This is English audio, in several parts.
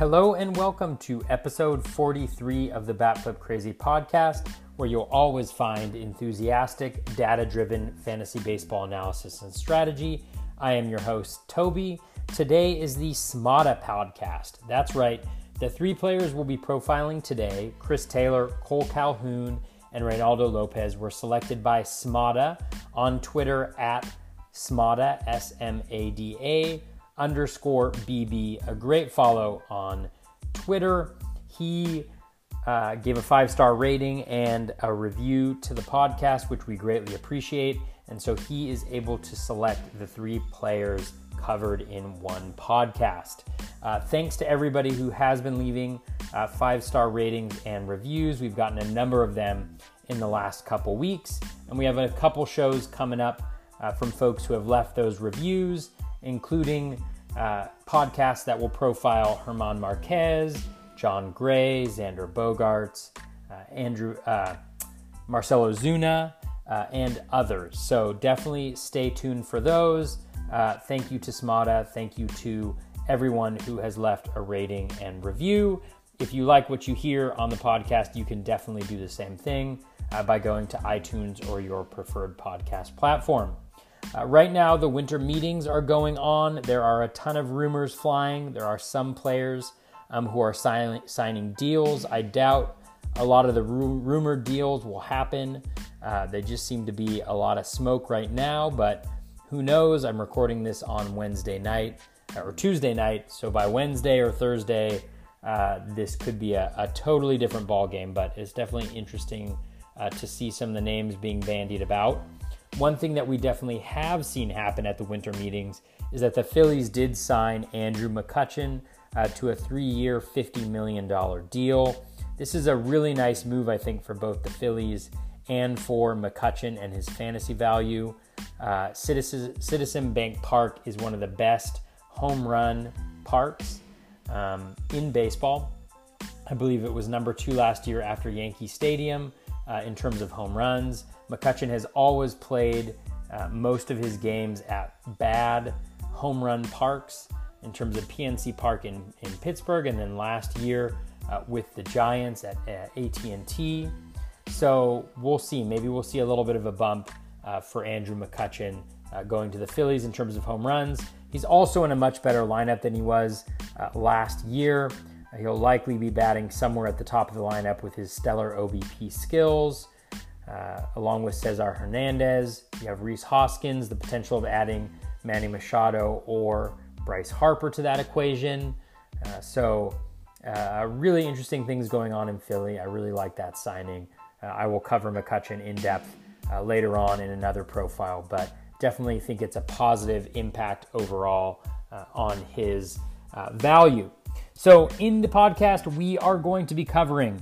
Hello and welcome to episode 43 of the Batflip Crazy Podcast, where you'll always find enthusiastic, data-driven fantasy baseball analysis and strategy. I am your host, Toby. Today is the Smada podcast. That's right. The three players we'll be profiling today, Chris Taylor, Cole Calhoun, and Reynaldo Lopez, were selected by Smada on Twitter at Smada, S-M-A-D-A, _BB, a great follow on Twitter. He gave a 5-star rating and a review to the podcast, which we greatly appreciate. And so he is able to select the three players covered in one podcast. Thanks to everybody who has been leaving 5-star ratings and reviews. We've gotten a number of them in the last couple weeks. And we have a couple shows coming up from folks who have left those reviews, including podcasts that will profile German Marquez, John Gray, Xander Bogarts, Marcelo Zuna, and others. So definitely stay tuned for those. Thank you to Smada. Thank you to everyone who has left a rating and review. If you like what you hear on the podcast, you can definitely do the same thing by going to iTunes or your preferred podcast platform. Right now, the winter meetings are going on. There are a ton of rumors flying. There are some players who are signing deals. I doubt a lot of the rumored deals will happen. They just seem to be a lot of smoke right now, but who knows? I'm recording this on Wednesday night or Tuesday night, so by Wednesday or Thursday, this could be a totally different ballgame, but it's definitely interesting to see some of the names being bandied about. One thing that we definitely have seen happen at the winter meetings is that the Phillies did sign Andrew McCutchen to a 3-year, $50 million deal. This is a really nice move, I think, for both the Phillies and for McCutchen and his fantasy value. Citizen Bank Park is one of the best home run parks in baseball. I believe it was number 2 last year after Yankee Stadium in terms of home runs. McCutchen has always played most of his games at bad home run parks in terms of PNC Park in Pittsburgh, and then last year with the Giants at AT&T. So we'll see. Maybe we'll see a little bit of a bump for Andrew McCutchen going to the Phillies in terms of home runs. He's also in a much better lineup than he was last year. He'll likely be batting somewhere at the top of the lineup with his stellar OBP skills. Along with Cesar Hernandez, you have Reese Hoskins, the potential of adding Manny Machado or Bryce Harper to that equation. So really interesting things going on in Philly. I really like that signing. I will cover McCutchen in depth later on in another profile, but definitely think it's a positive impact overall on his value. So in the podcast, we are going to be covering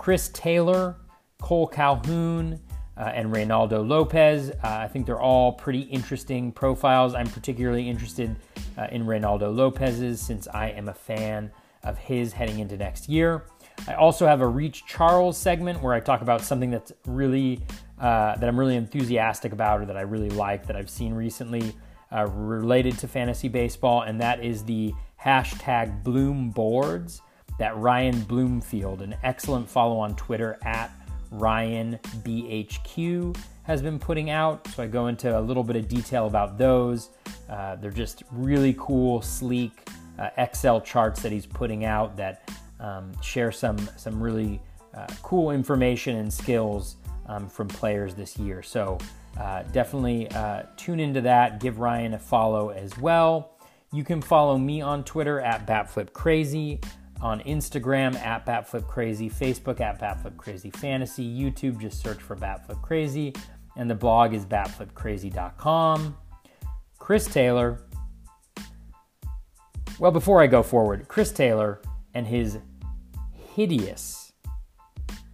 Chris Taylor, Cole Calhoun, and Reynaldo Lopez. I think they're all pretty interesting profiles. I'm particularly interested in Reynaldo Lopez's, since I am a fan of his heading into next year. I also have a Reach Charles segment where I talk about something that's really that I'm really enthusiastic about, or that I really like, that I've seen recently related to fantasy baseball, and that is the hashtag #BloomBoards that Ryan Bloomfield, an excellent follow on Twitter at Ryan BHQ, has been putting out. So I go into a little bit of detail about those. They're just really cool, sleek Excel charts that he's putting out that share some really cool information and skills from players this year. So definitely tune into that. Give Ryan a follow as well. You can follow me on Twitter at BatFlipCrazy, on Instagram at Batflip Crazy, Facebook at Batflip Crazy Fantasy, YouTube, just search for Batflip Crazy, and the blog is batflipcrazy.com. Chris Taylor. Well, before I go forward, Chris Taylor and his hideous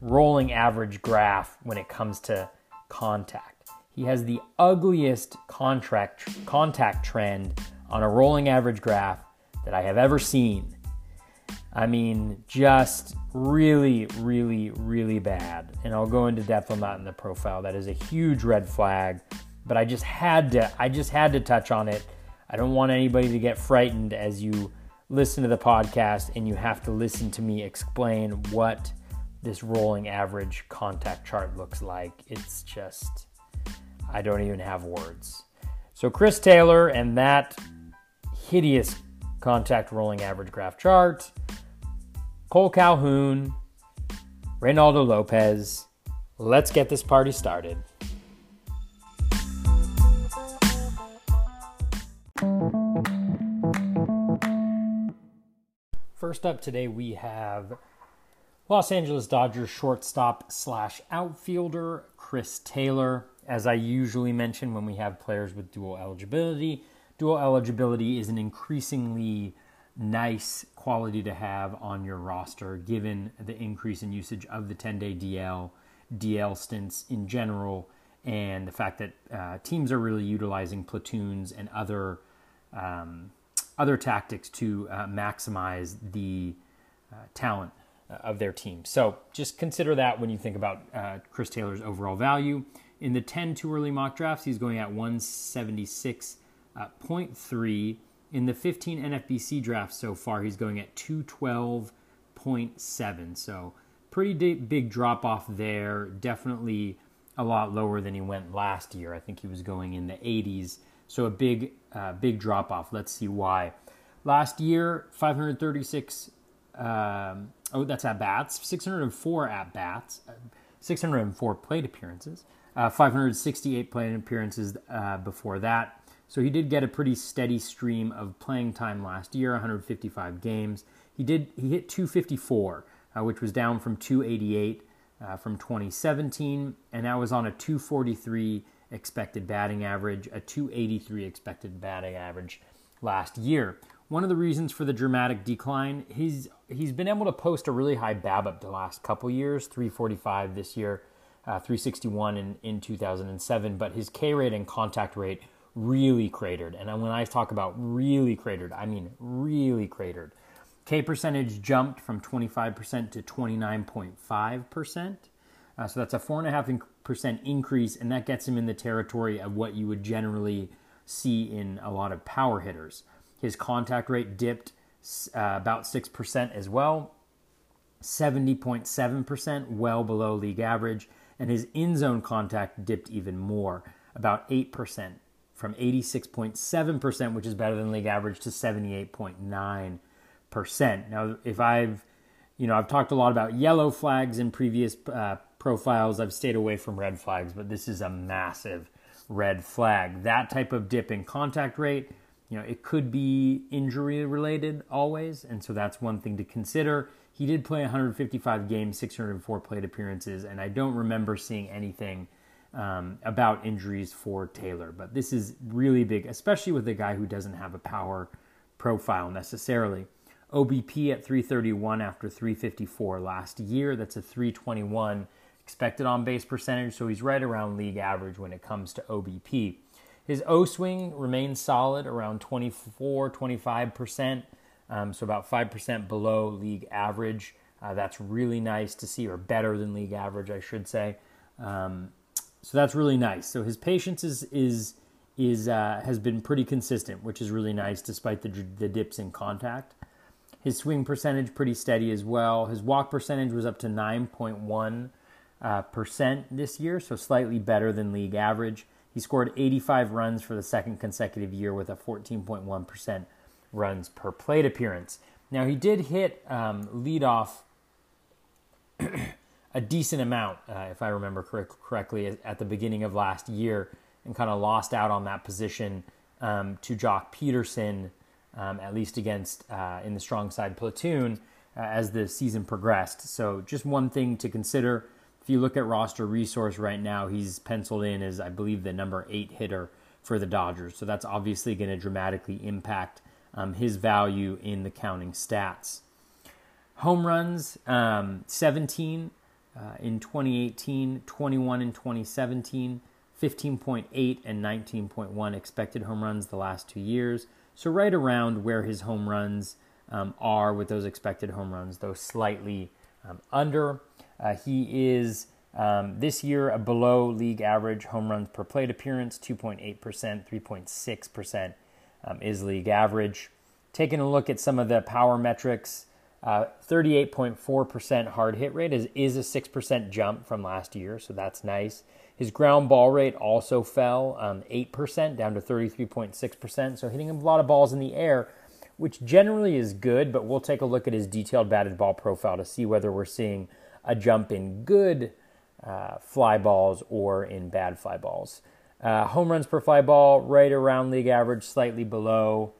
rolling average graph when it comes to contact. He has the ugliest contact trend on a rolling average graph that I have ever seen. I mean, just really, really, really bad. And I'll go into depth on that in the profile. That is a huge red flag, but I just had to touch on it. I don't want anybody to get frightened as you listen to the podcast and you have to listen to me explain what this rolling average contact chart looks like. It's just, I don't even have words. So Chris Taylor and that hideous contact rolling average graph chart, Cole Calhoun, Reynaldo Lopez. Let's get this party started. First up today, we have Los Angeles Dodgers shortstop slash outfielder Chris Taylor. As I usually mention when we have players with dual eligibility is an increasingly nice quality to have on your roster given the increase in usage of the 10-day DL stints in general, and the fact that teams are really utilizing platoons and other tactics to maximize the talent of their team. So just consider that when you think about Chris Taylor's overall value. In the 10 too early mock drafts, he's going at 176.3. In the 15 NFBC drafts so far, he's going at 212.7. So pretty big drop off there. Definitely a lot lower than he went last year. I think he was going in the 80s. So a big drop off. Let's see why. Last year, 536. That's at bats. 604 at bats. 604 plate appearances. 568 plate appearances before that. So he did get a pretty steady stream of playing time last year, 155 games. He hit 254, which was down from 288 from 2017, and that was on a 243 expected batting average, a 283 expected batting average last year. One of the reasons for the dramatic decline, he's been able to post a really high BABIP the last couple years, 345 this year, 361 in 2007, but his K rate and contact rate really cratered. And when I talk about really cratered, I mean really cratered. K percentage jumped from 25% to 29.5%. So that's a 4.5% increase, and that gets him in the territory of what you would generally see in a lot of power hitters. His contact rate dipped about 6% as well, 70.7%, well below league average, and his in-zone contact dipped even more, about 8%, from 86.7%, which is better than league average, to 78.9%. Now, if I've talked a lot about yellow flags in previous profiles. I've stayed away from red flags, but this is a massive red flag. That type of dip in contact rate, it could be injury related always, and so that's one thing to consider. He did play 155 games, 604 plate appearances, and I don't remember seeing anything about injuries for Taylor, but this is really big, especially with a guy who doesn't have a power profile necessarily. OBP at 331 after 354 last year. That's a 321 expected on-base percentage, so he's right around league average when it comes to OBP. His O-swing remains solid, around 24-25%, so about 5% below league average. That's really nice to see, or better than league average, I should say. So that's really nice. So his patience has been pretty consistent, which is really nice despite the dips in contact. His swing percentage pretty steady as well. His walk percentage was up to 9.1% this year, so slightly better than league average. He scored 85 runs for the second consecutive year with a 14.1% runs per plate appearance. Now, he did hit leadoff a decent amount, if I remember correctly, at the beginning of last year, and kind of lost out on that position to Jock Peterson, at least against in the strong side platoon as the season progressed. So just one thing to consider. If you look at roster resource right now, he's penciled in as, I believe, the number 8 hitter for the Dodgers. So that's obviously going to dramatically impact his value in the counting stats. Home runs, 17 in 2018, 21 in 2017, 15.8 and 19.1 expected home runs the last 2 years. So right around where his home runs are with those expected home runs, though slightly under. He is this year a below league average home runs per plate appearance, 2.8%, 3.6% is league average. Taking a look at some of the power metrics, 38.4% hard hit rate is a 6% jump from last year, so that's nice. His ground ball rate also fell 8% down to 33.6%, so hitting a lot of balls in the air, which generally is good, but we'll take a look at his detailed batted ball profile to see whether we're seeing a jump in good fly balls or in bad fly balls. Home runs per fly ball, right around league average, slightly below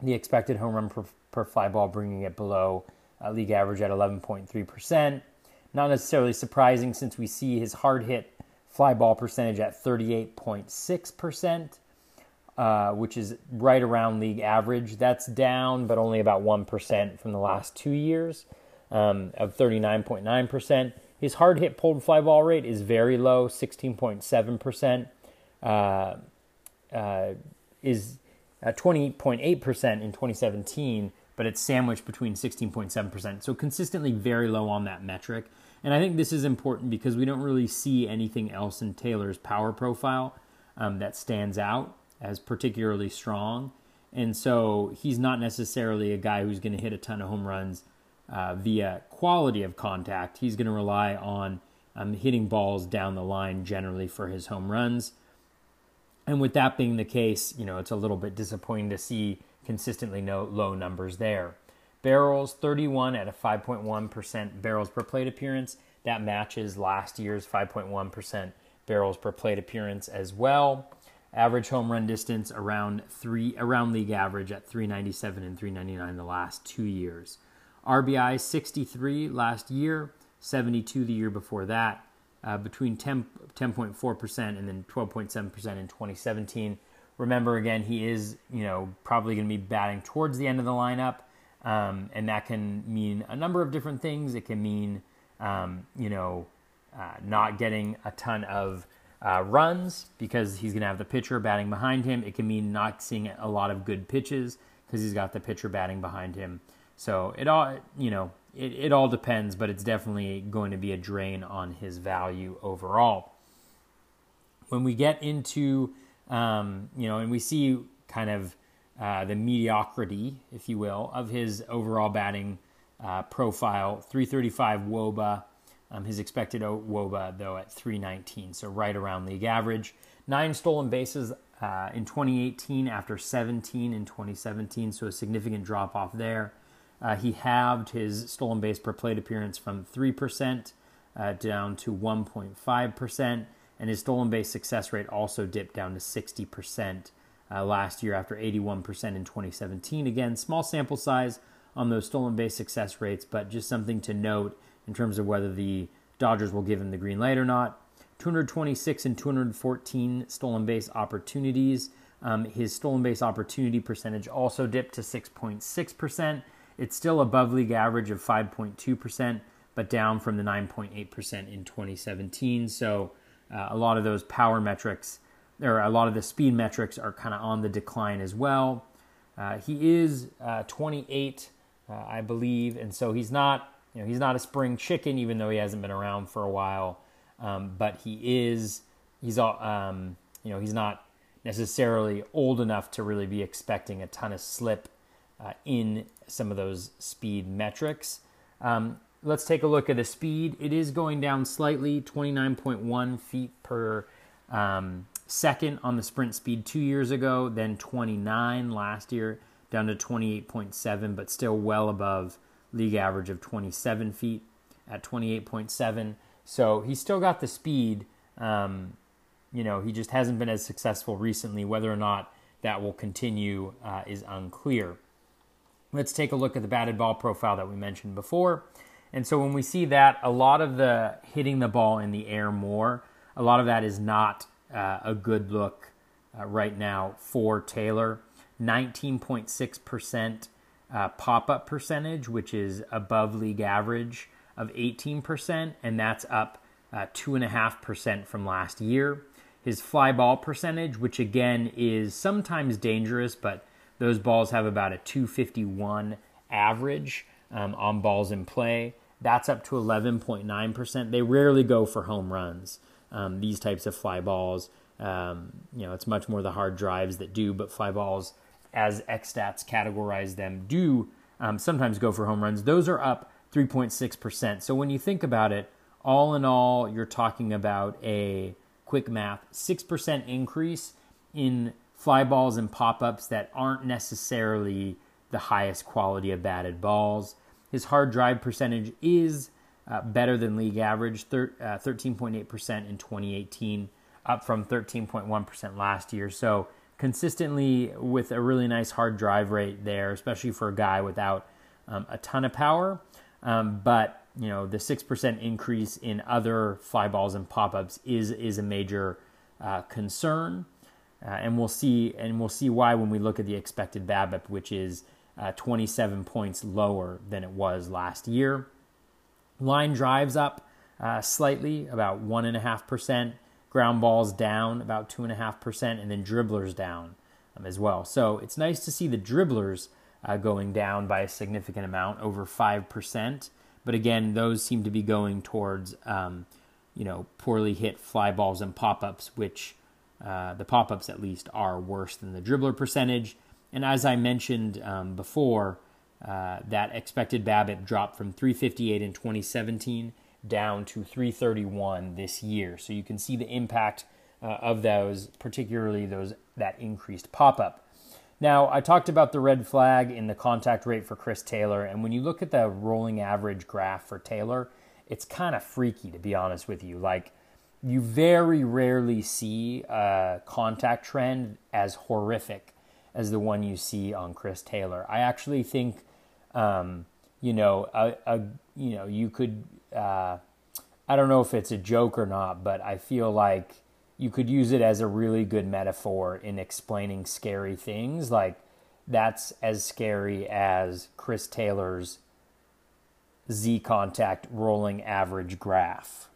the expected home run per fly ball, bringing it below league average at 11.3%. Not necessarily surprising since we see his hard hit fly ball percentage at 38.6%, which is right around league average. That's down, but only about 1% from the last 2 years of 39.9%. His hard hit pulled fly ball rate is very low, 16.7%, is 20.8% in 2017, but it's sandwiched between 16.7%. So consistently very low on that metric. And I think this is important because we don't really see anything else in Taylor's power profile that stands out as particularly strong. And so he's not necessarily a guy who's going to hit a ton of home runs via quality of contact. He's going to rely on hitting balls down the line generally for his home runs. And with that being the case, you know, it's a little bit disappointing to see consistently low numbers there. Barrels, 31 at a 5.1% barrels per plate appearance. That matches last year's 5.1% barrels per plate appearance as well. Average home run distance around league average at 397 and 399 the last 2 years. RBI 63 last year, 72 the year before that. Between 10.4% and then 12.7% in 2017. Remember, again, he is, you know, probably going to be batting towards the end of the lineup, and that can mean a number of different things. It can mean, not getting a ton of runs because he's going to have the pitcher batting behind him. It can mean not seeing a lot of good pitches because he's got the pitcher batting behind him. So it all, you know, it all depends, but it's definitely going to be a drain on his value overall. When we get into, and we see kind of the mediocrity, if you will, of his overall batting profile, 335 WOBA, his expected WOBA, though, at 319, so right around league average. 9 stolen bases in 2018 after 17 in 2017, so a significant drop-off there. He halved his stolen base per plate appearance from 3% down to 1.5%, and his stolen base success rate also dipped down to 60% last year after 81% in 2017. Again, small sample size on those stolen base success rates, but just something to note in terms of whether the Dodgers will give him the green light or not. 226 and 214 stolen base opportunities. His stolen base opportunity percentage also dipped to 6.6%. It's still above league average of 5.2%, but down from the 9.8% in 2017. So a lot of those power metrics, or a lot of the speed metrics, are kind of on the decline as well. He is 28, I believe, and so he's not a spring chicken, even though he hasn't been around for a while. But he's not necessarily old enough to really be expecting a ton of slip in some of those speed metrics. Let's take a look at the speed. It is going down slightly, 29.1 feet per second on the sprint speed 2 years ago, then 29 last year, down to 28.7, but still well above league average of 27 feet at 28.7. So he's still got the speed. He just hasn't been as successful recently. Whether or not that will continue is unclear. Let's take a look at the batted ball profile that we mentioned before. And so when we see that, a lot of the hitting the ball in the air more, a lot of that is not a good look right now for Taylor. 19.6% pop-up percentage, which is above league average of 18%, and that's up 2.5% from last year. His fly ball percentage, which again is sometimes dangerous, but those balls have about a 251 average on balls in play. That's up to 11.9%. They rarely go for home runs, these types of fly balls. It's much more the hard drives that do, but fly balls as xStats categorize them, do sometimes go for home runs. Those are up 3.6%. So when you think about it, all in all, you're talking about a quick math, 6% increase in fly balls and pop-ups that aren't necessarily the highest quality of batted balls. His hard drive percentage is better than league average, 13.8% in 2018, up from 13.1% last year. So consistently with a really nice hard drive rate there, especially for a guy without a ton of power. But you know, the 6% increase in other fly balls and pop-ups is a major concern. And we'll see why when we look at the expected BABIP, which is 27 points lower than it was last year. Line drives up slightly, about 1.5%. Ground balls down about 2.5%, and then dribblers down as well. So it's nice to see the dribblers going down by a significant amount, over 5%. But again, those seem to be going towards poorly hit fly balls and pop-ups, which the pop-ups at least are worse than the dribbler percentage. And as I mentioned before, that expected BABIP dropped from 358 in 2017 down to 331 this year. So you can see the impact of those, particularly that increased pop-up. Now, I talked about the red flag in the contact rate for Chris Taylor, and when you look at the rolling average graph for Taylor, it's kind of freaky, to be honest with you. Like, you very rarely see a contact trend as horrific as the one you see on Chris Taylor. I actually think, you could... I don't know if it's a joke or not, but I feel like you could use it as a really good metaphor in explaining scary things. Like, that's as scary as Chris Taylor's Z contact rolling average graph.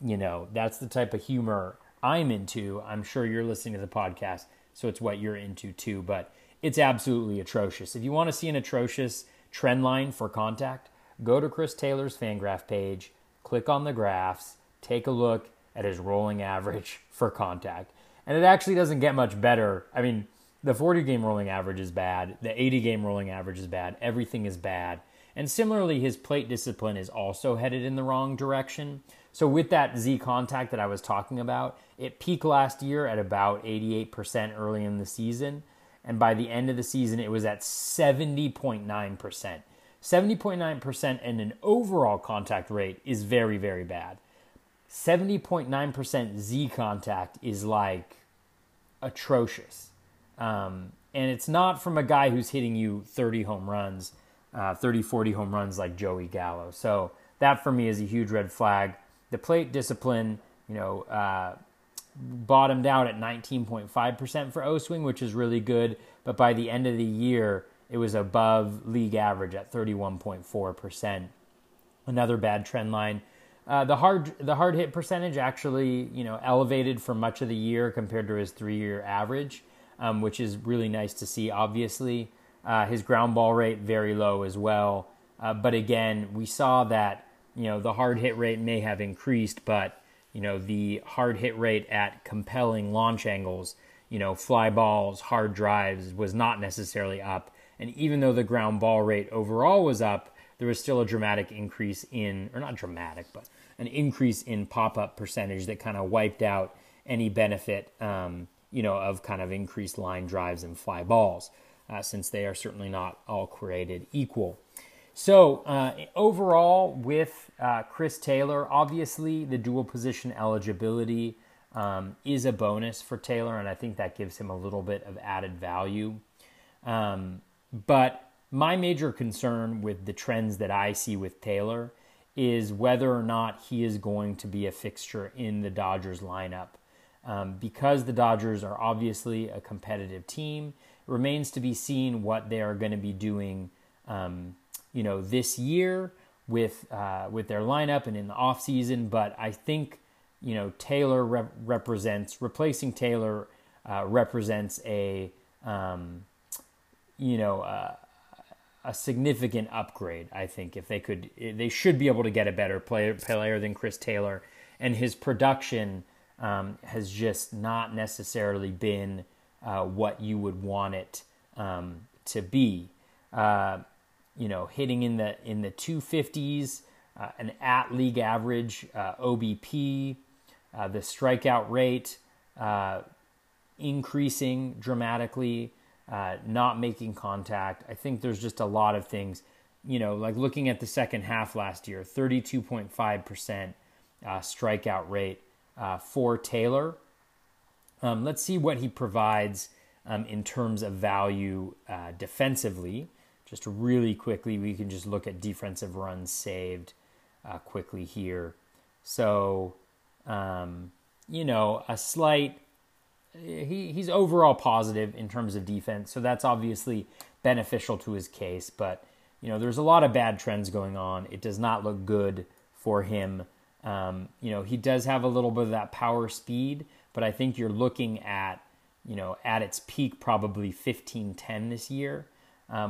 You know, that's the type of humor I'm into. I'm sure you're listening to the podcast, so it's what you're into too, but it's absolutely atrocious. If you want to see an atrocious trend line for contact, go to Chris Taylor's Fangraph page, click on the graphs, take a look at his rolling average for contact. And it actually doesn't get much better. I mean, the 40-game rolling average is bad. The 80-game rolling average is bad. Everything is bad. And similarly, his plate discipline is also headed in the wrong direction. So with that Z contact that I was talking about, it peaked last year at about 88% early in the season. And by the end of the season, it was at 70.9%. 70.9% and an overall contact rate is very, very bad. 70.9% Z contact is like atrocious. And it's not from a guy who's hitting you 30 home runs, 30, 40 home runs like Joey Gallo. So that for me is a huge red flag. The plate discipline, bottomed out at 19.5% for O-swing, which is really good. But by the end of the year, it was above league average at 31.4%. Another bad trend line. The hard hit percentage actually, elevated for much of the year compared to his 3-year average, which is really nice to see, obviously. His ground ball rate, very low as well. But again, we saw that, the hard hit rate may have increased, but, the hard hit rate at compelling launch angles, fly balls, hard drives was not necessarily up. And even though the ground ball rate overall was up, there was still a dramatic increase in, or not dramatic, but an increase in pop-up percentage that kind of wiped out any benefit, of kind of increased line drives and fly balls, since they are certainly not all created equal. So overall with Chris Taylor, obviously the dual position eligibility is a bonus for Taylor, and I think that gives him a little bit of added value. But my major concern with the trends that I see with Taylor is whether or not he is going to be a fixture in the Dodgers lineup. Because the Dodgers are obviously a competitive team, it remains to be seen what they are going to be doing, this year with their lineup and in the offseason. But I think, Taylor represents a... a significant upgrade. I think they should be able to get a better player than Chris Taylor, and his production has just not necessarily been what you would want it to be. Hitting in the 250s, an at league average OBP, the strikeout rate increasing dramatically, not making contact. I think there's just a lot of things, like looking at the second half last year, 32.5% strikeout rate for Taylor. Let's see what he provides in terms of value defensively. Just really quickly, we can just look at defensive runs saved quickly here. So, he's overall positive in terms of defense. So that's obviously beneficial to his case. But, there's a lot of bad trends going on. It does not look good for him. He does have a little bit of that power speed, but I think you're looking at, at its peak, probably 15-10 this year,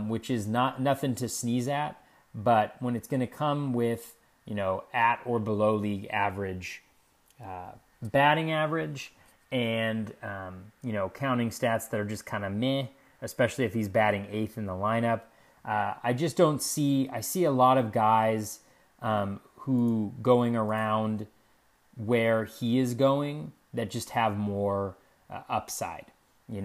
which is nothing to sneeze at. But when it's going to come with, at or below league average batting average and, counting stats that are just kind of meh, especially if he's batting eighth in the lineup, I just don't see, I see a lot of guys who going around where he is going that just have more upside. The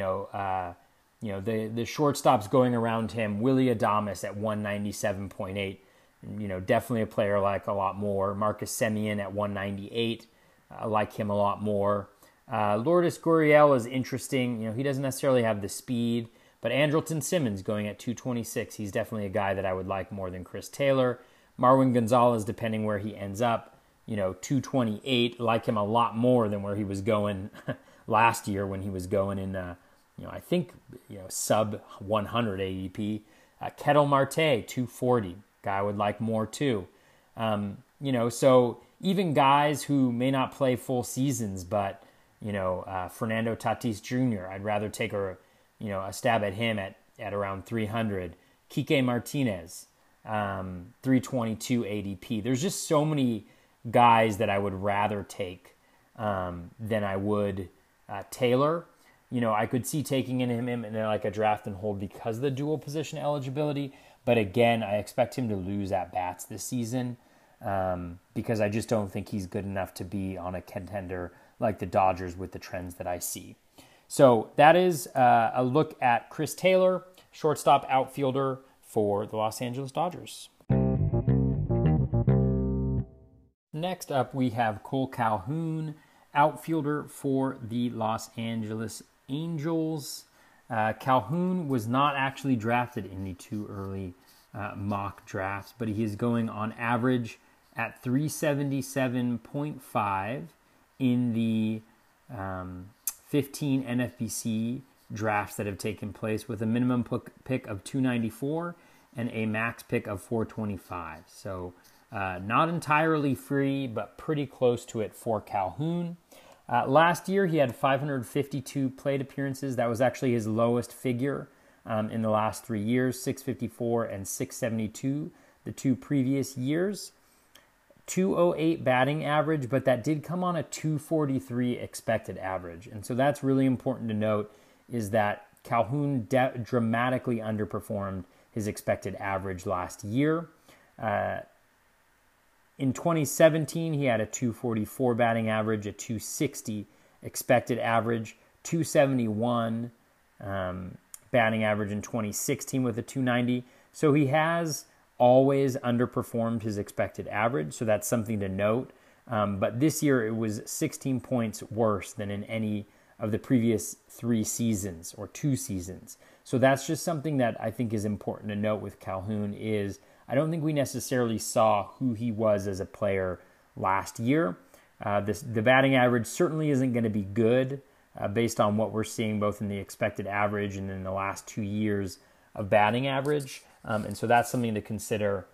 shortstops going around him, Willy Adames at 197.8, definitely a player I like a lot more. Marcus Semien at 198, I like him a lot more. Lourdes Gurriel is interesting. He doesn't necessarily have the speed, but Andrelton Simmons going at 226. He's definitely a guy that I would like more than Chris Taylor. Marwin Gonzalez, depending where he ends up, 228, like him a lot more than where he was going last year when he was going in, I think, sub 100 ADP. Ketel Marte, 240, guy I would like more too. So even guys who may not play full seasons, but, Fernando Tatis Jr., I'd rather take a stab at him at around 300. Kike Martinez, 322 ADP. There's just so many guys that I would rather take than I would Taylor. I could see taking him in like a draft and hold because of the dual position eligibility. But again, I expect him to lose at bats this season because I just don't think he's good enough to be on a contender like the Dodgers with the trends that I see. So that is a look at Chris Taylor, shortstop outfielder for the Los Angeles Dodgers. Next up, we have Cole Calhoun, outfielder for the Los Angeles Angels. Calhoun was not actually drafted in the two early mock drafts, but he is going on average at 377.5 in the 15 NFBC drafts that have taken place, with a minimum pick of 294 and a max pick of 425. So not entirely free, but pretty close to it for Calhoun. Last year, he had 552 plate appearances. That was actually his lowest figure in the last 3 years, 654 and 672, the two previous years. 208 batting average, but that did come on a 243 expected average. And so that's really important to note, is that Calhoun dramatically underperformed his expected average last year. In 2017, he had a 244 batting average, a 260 expected average, 271 batting average in 2016 with a 290. So he has always underperformed his expected average, so that's something to note. But this year, it was 16 points worse than in any of the previous three seasons or two seasons. So that's just something that I think is important to note with Calhoun, is I don't think we necessarily saw who he was as a player last year. The batting average certainly isn't going to be good based on what we're seeing both in the expected average and in the last 2 years of batting average. And so that's something to consider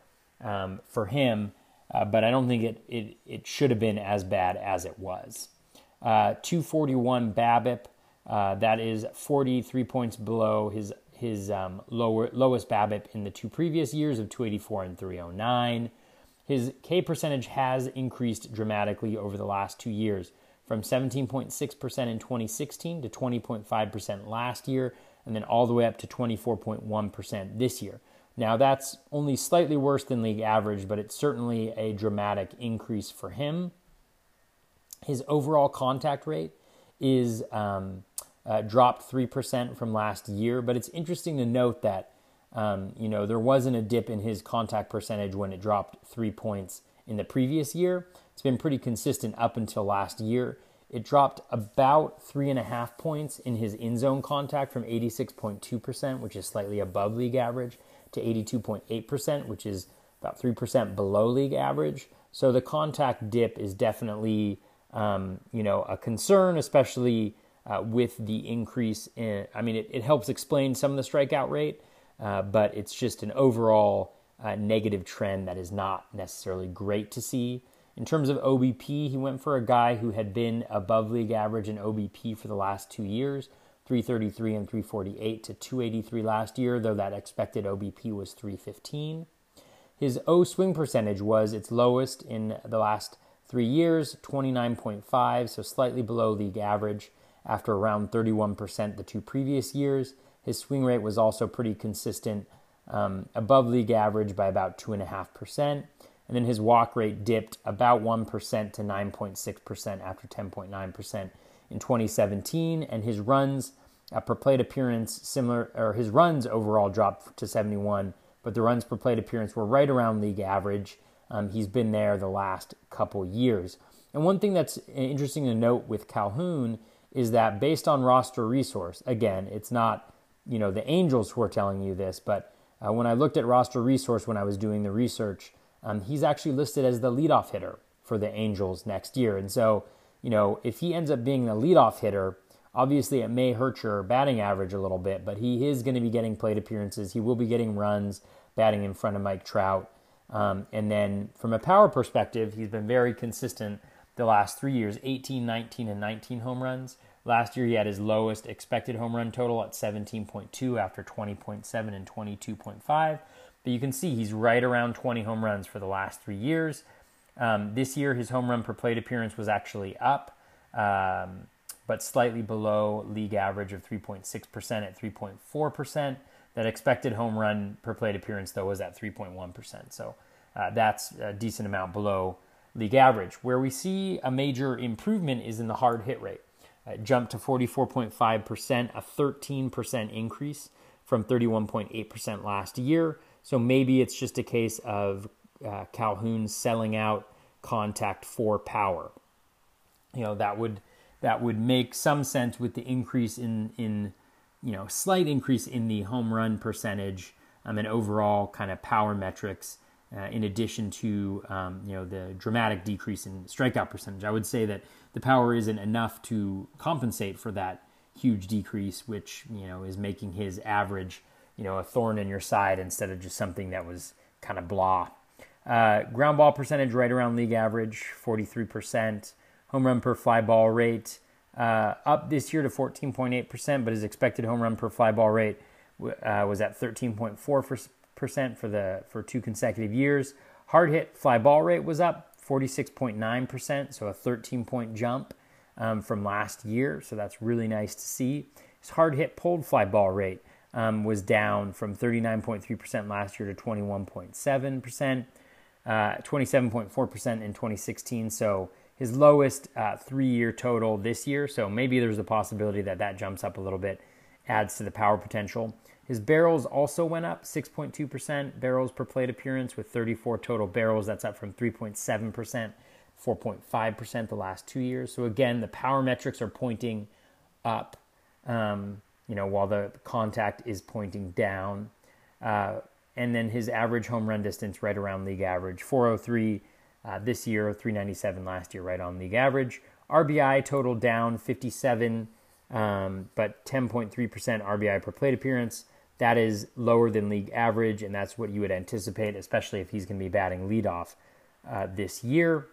for him. But I don't think it should have been as bad as it was. 241 BABIP, that is 43 points below his lowest BABIP in the two previous years of 284 and 309. His K percentage has increased dramatically over the last 2 years, from 17.6% in 2016 to 20.5% last year, and then all the way up to 24.1% this year. Now, that's only slightly worse than league average, but it's certainly a dramatic increase for him. His overall contact rate is dropped 3% from last year, but it's interesting to note that there wasn't a dip in his contact percentage when it dropped 3 points in the previous year. It's been pretty consistent up until last year. It dropped about 3.5 points in his in-zone contact from 86.2%, which is slightly above league average, to 82.8%, which is about 3% below league average. So the contact dip is definitely, a concern, especially with the increase in, it helps explain some of the strikeout rate, but it's just an overall negative trend that is not necessarily great to see. In terms of OBP, he went for a guy who had been above league average in OBP for the last 2 years, 333 and 348 to 283 last year, though that expected OBP was 315. His O swing percentage was its lowest in the last 3 years, 29.5, so slightly below league average after around 31% the two previous years. His swing rate was also pretty consistent, above league average by about 2.5%. And then his walk rate dipped about 1% to 9.6% after 10.9% in 2017. And his runs per plate appearance his runs overall dropped to 71, but the runs per plate appearance were right around league average. He's been there the last couple years. And one thing that's interesting to note with Calhoun is that based on roster resource, again, it's not, the Angels who are telling you this, but when I looked at roster resource when I was doing the research, he's actually listed as the leadoff hitter for the Angels next year. And so, if he ends up being the leadoff hitter, obviously it may hurt your batting average a little bit, but he is going to be getting plate appearances. He will be getting runs, batting in front of Mike Trout. And then from a power perspective, he's been very consistent the last 3 years, 18, 19, and 19 home runs. Last year, he had his lowest expected home run total at 17.2 after 20.7 and 22.5. But you can see he's right around 20 home runs for the last 3 years. This year, his home run per plate appearance was actually up, but slightly below league average of 3.6% at 3.4%. That expected home run per plate appearance, though, was at 3.1%. So that's a decent amount below league average. Where we see a major improvement is in the hard hit rate. It jumped to 44.5%, a 13% increase from 31.8% last year. So maybe it's just a case of Calhoun selling out contact for power. That would make some sense with the increase in slight increase in the home run percentage and overall kind of power metrics, in addition to the dramatic decrease in strikeout percentage. I would say that the power isn't enough to compensate for that huge decrease, which is making his average a thorn in your side instead of just something that was kind of blah. Ground ball percentage right around league average, 43%. Home run per fly ball rate up this year to 14.8%, but his expected home run per fly ball rate was at 13.4% for 2 consecutive years. Hard hit fly ball rate was up 46.9%, so a 13-point jump from last year. So that's really nice to see. His hard hit pulled fly ball rate was down from 39.3% last year to 21.7%, 27.4% in 2016. So his lowest 3-year total this year. So maybe there's a possibility that jumps up a little bit, adds to the power potential. His barrels also went up 6.2% barrels per plate appearance with 34 total barrels. That's up from 3.7%, 4.5% the last 2 years. So again, the power metrics are pointing up. While the contact is pointing down. And then his average home run distance right around league average, 403 this year, 397 last year, right on league average. RBI total down 57, but 10.3% RBI per plate appearance. That is lower than league average, and that's what you would anticipate, especially if he's going to be batting leadoff this year.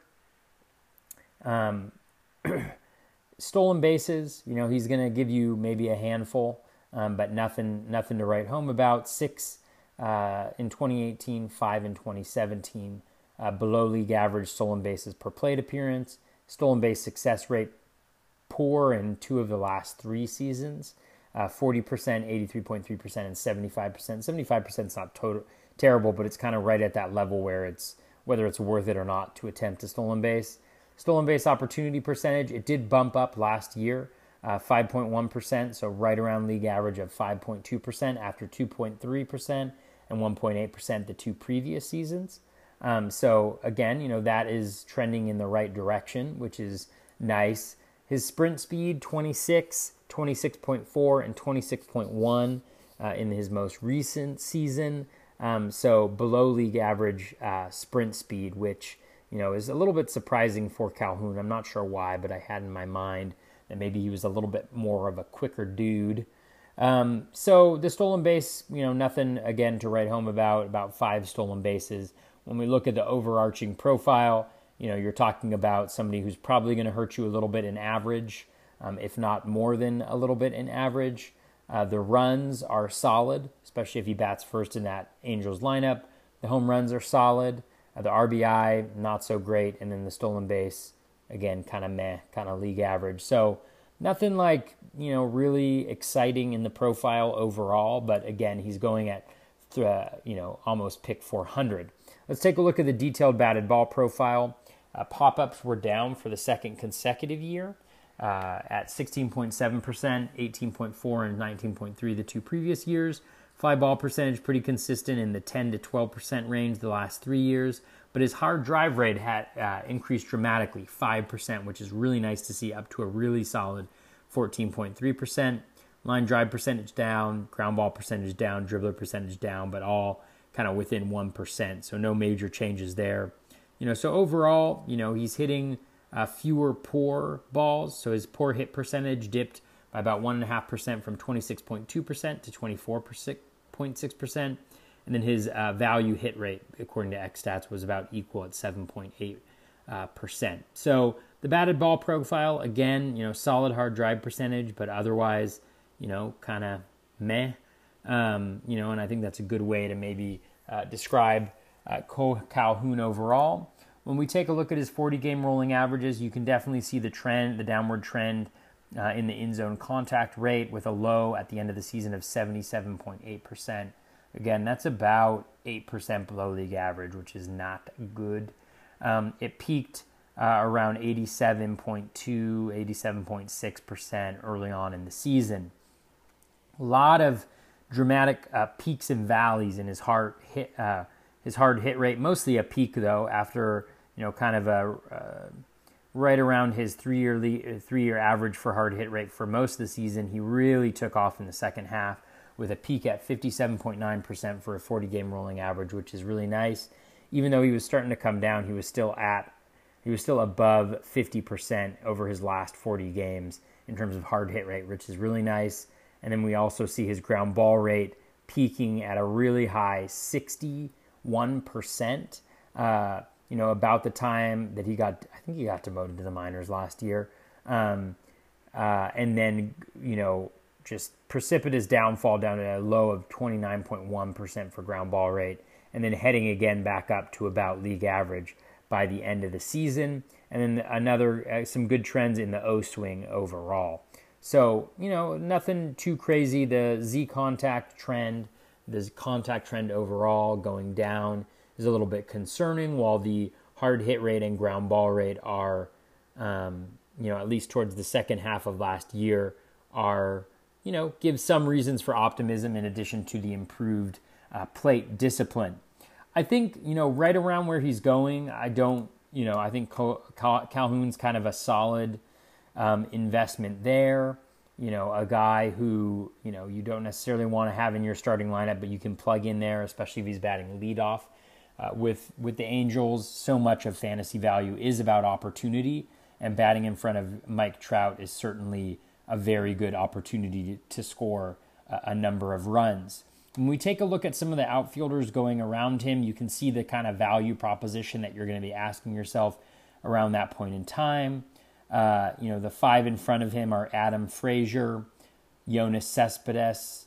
Stolen bases, he's going to give you maybe a handful, but nothing to write home about. 6 in 2018, 5 in 2017, below league average stolen bases per plate appearance. Stolen base success rate poor in 2 of the last 3 seasons, 40%, 83.3%, and 75%. 75% is not terrible, but it's kind of right at that level where it's whether it's worth it or not to attempt a stolen base. Stolen base opportunity percentage, it did bump up last year, 5.1%, so right around league average of 5.2% after 2.3% and 1.8% the two previous seasons. So again, you know, that is trending in the right direction, which is nice. His sprint speed, 26, 26.4, and 26.1 in his most recent season. So below league average sprint speed, which, you know, is a little bit surprising for Calhoun. I'm not sure why, but I had in my mind that maybe he was a little bit more of a quicker dude. So the stolen base, you know, nothing again to write home about five stolen bases. When we look at the overarching profile, you know, you're talking about somebody who's probably going to hurt you a little bit in average, if not more than a little bit in average. The runs are solid, especially if he bats first in that Angels lineup. The home runs are solid. The RBI, not so great. And then the stolen base, again, kind of meh, kind of league average. So nothing like, you know, really exciting in the profile overall. But again, he's going at, you know, almost pick 400. Let's take a look at the detailed batted ball profile. Pop-ups were down for the second consecutive year at 16.7%, 18.4%, and 19.3% the two previous years. Fly ball percentage pretty consistent in the 10 to 12% range the last 3 years, but his hard drive rate had increased dramatically, 5%, which is really nice to see, up to a really solid 14.3%. Line drive percentage down, ground ball percentage down, dribbler percentage down, but all kind of within 1%, so no major changes there. You know, so overall, you know, he's hitting fewer poor balls, so his poor hit percentage dipped by about 1.5% from 26.2% to 24.6%, and then his value hit rate, according to xStats, was about equal at 7.8%. So the batted ball profile, again, you know, solid hard drive percentage, but otherwise, you know, kind of meh. You know, and I think that's a good way to maybe describe Cole Calhoun overall. When we take a look at his 40-game rolling averages, you can definitely see the trend, the downward trend in the in-zone contact rate, with a low at the end of the season of 77.8%. Again, that's about 8% below league average, which is not good. It peaked around 87.2, 87.6% early on in the season. A lot of dramatic peaks and valleys in his hard hit rate, mostly a peak though, after, you know, kind of a right around his three-year average for hard hit rate for most of the season. He really took off in the second half with a peak at 57.9% for a 40-game rolling average, which is really nice. Even though he was starting to come down, he was still above 50% over his last 40 games in terms of hard hit rate, which is really nice. And then we also see his ground ball rate peaking at a really high 61%. You know, about the time that he got demoted to the minors last year. And then, you know, just precipitous downfall down to a low of 29.1% for ground ball rate, and then heading again back up to about league average by the end of the season. And then some good trends in the O swing overall. So, you know, nothing too crazy. The Z contact trend, this contact trend overall going down, is a little bit concerning, while the hard hit rate and ground ball rate are, you know, at least towards the second half of last year, are, you know, give some reasons for optimism in addition to the improved plate discipline. I think, you know, right around where he's going, I think Calhoun's kind of a solid investment there. You know, a guy who, you know, you don't necessarily want to have in your starting lineup, but you can plug in there, especially if he's batting leadoff. With the Angels, so much of fantasy value is about opportunity, and batting in front of Mike Trout is certainly a very good opportunity to score a number of runs. When we take a look at some of the outfielders going around him, you can see the kind of value proposition that you're going to be asking yourself around that point in time. You know, the five in front of him are Adam Frazier, Jonas Cespedes,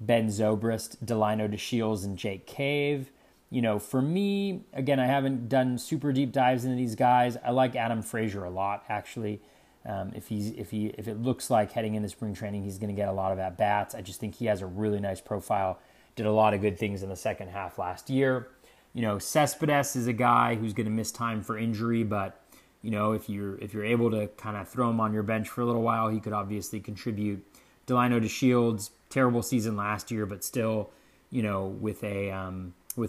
Ben Zobrist, Delino DeShields, and Jake Cave. You know, for me, again, I haven't done super deep dives into these guys. I like Adam Frazier a lot, actually. If it looks like heading into spring training he's going to get a lot of at bats, I just think he has a really nice profile. Did a lot of good things in the second half last year. You know, Cespedes is a guy who's going to miss time for injury, but you know, if you're able to kind of throw him on your bench for a little while, he could obviously contribute. Delino DeShields, terrible season last year, but still, you know, with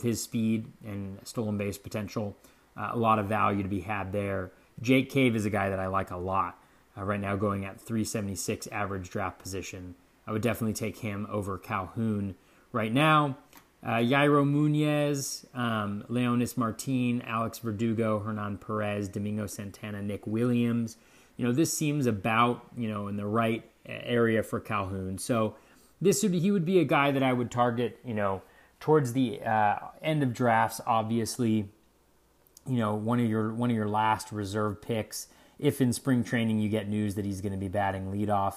his speed and stolen base potential, a lot of value to be had there. Jake Cave is a guy that I like a lot. Right now going at 376 average draft position. I would definitely take him over Calhoun right now. Yairo Munez, Leonis Martin, Alex Verdugo, Hernan Perez, Domingo Santana, Nick Williams. You know, this seems about, you know, in the right area for Calhoun. So he would be a guy that I would target, you know, towards the end of drafts, obviously. You know, one of your last reserve picks. If in spring training you get news that he's going to be batting leadoff,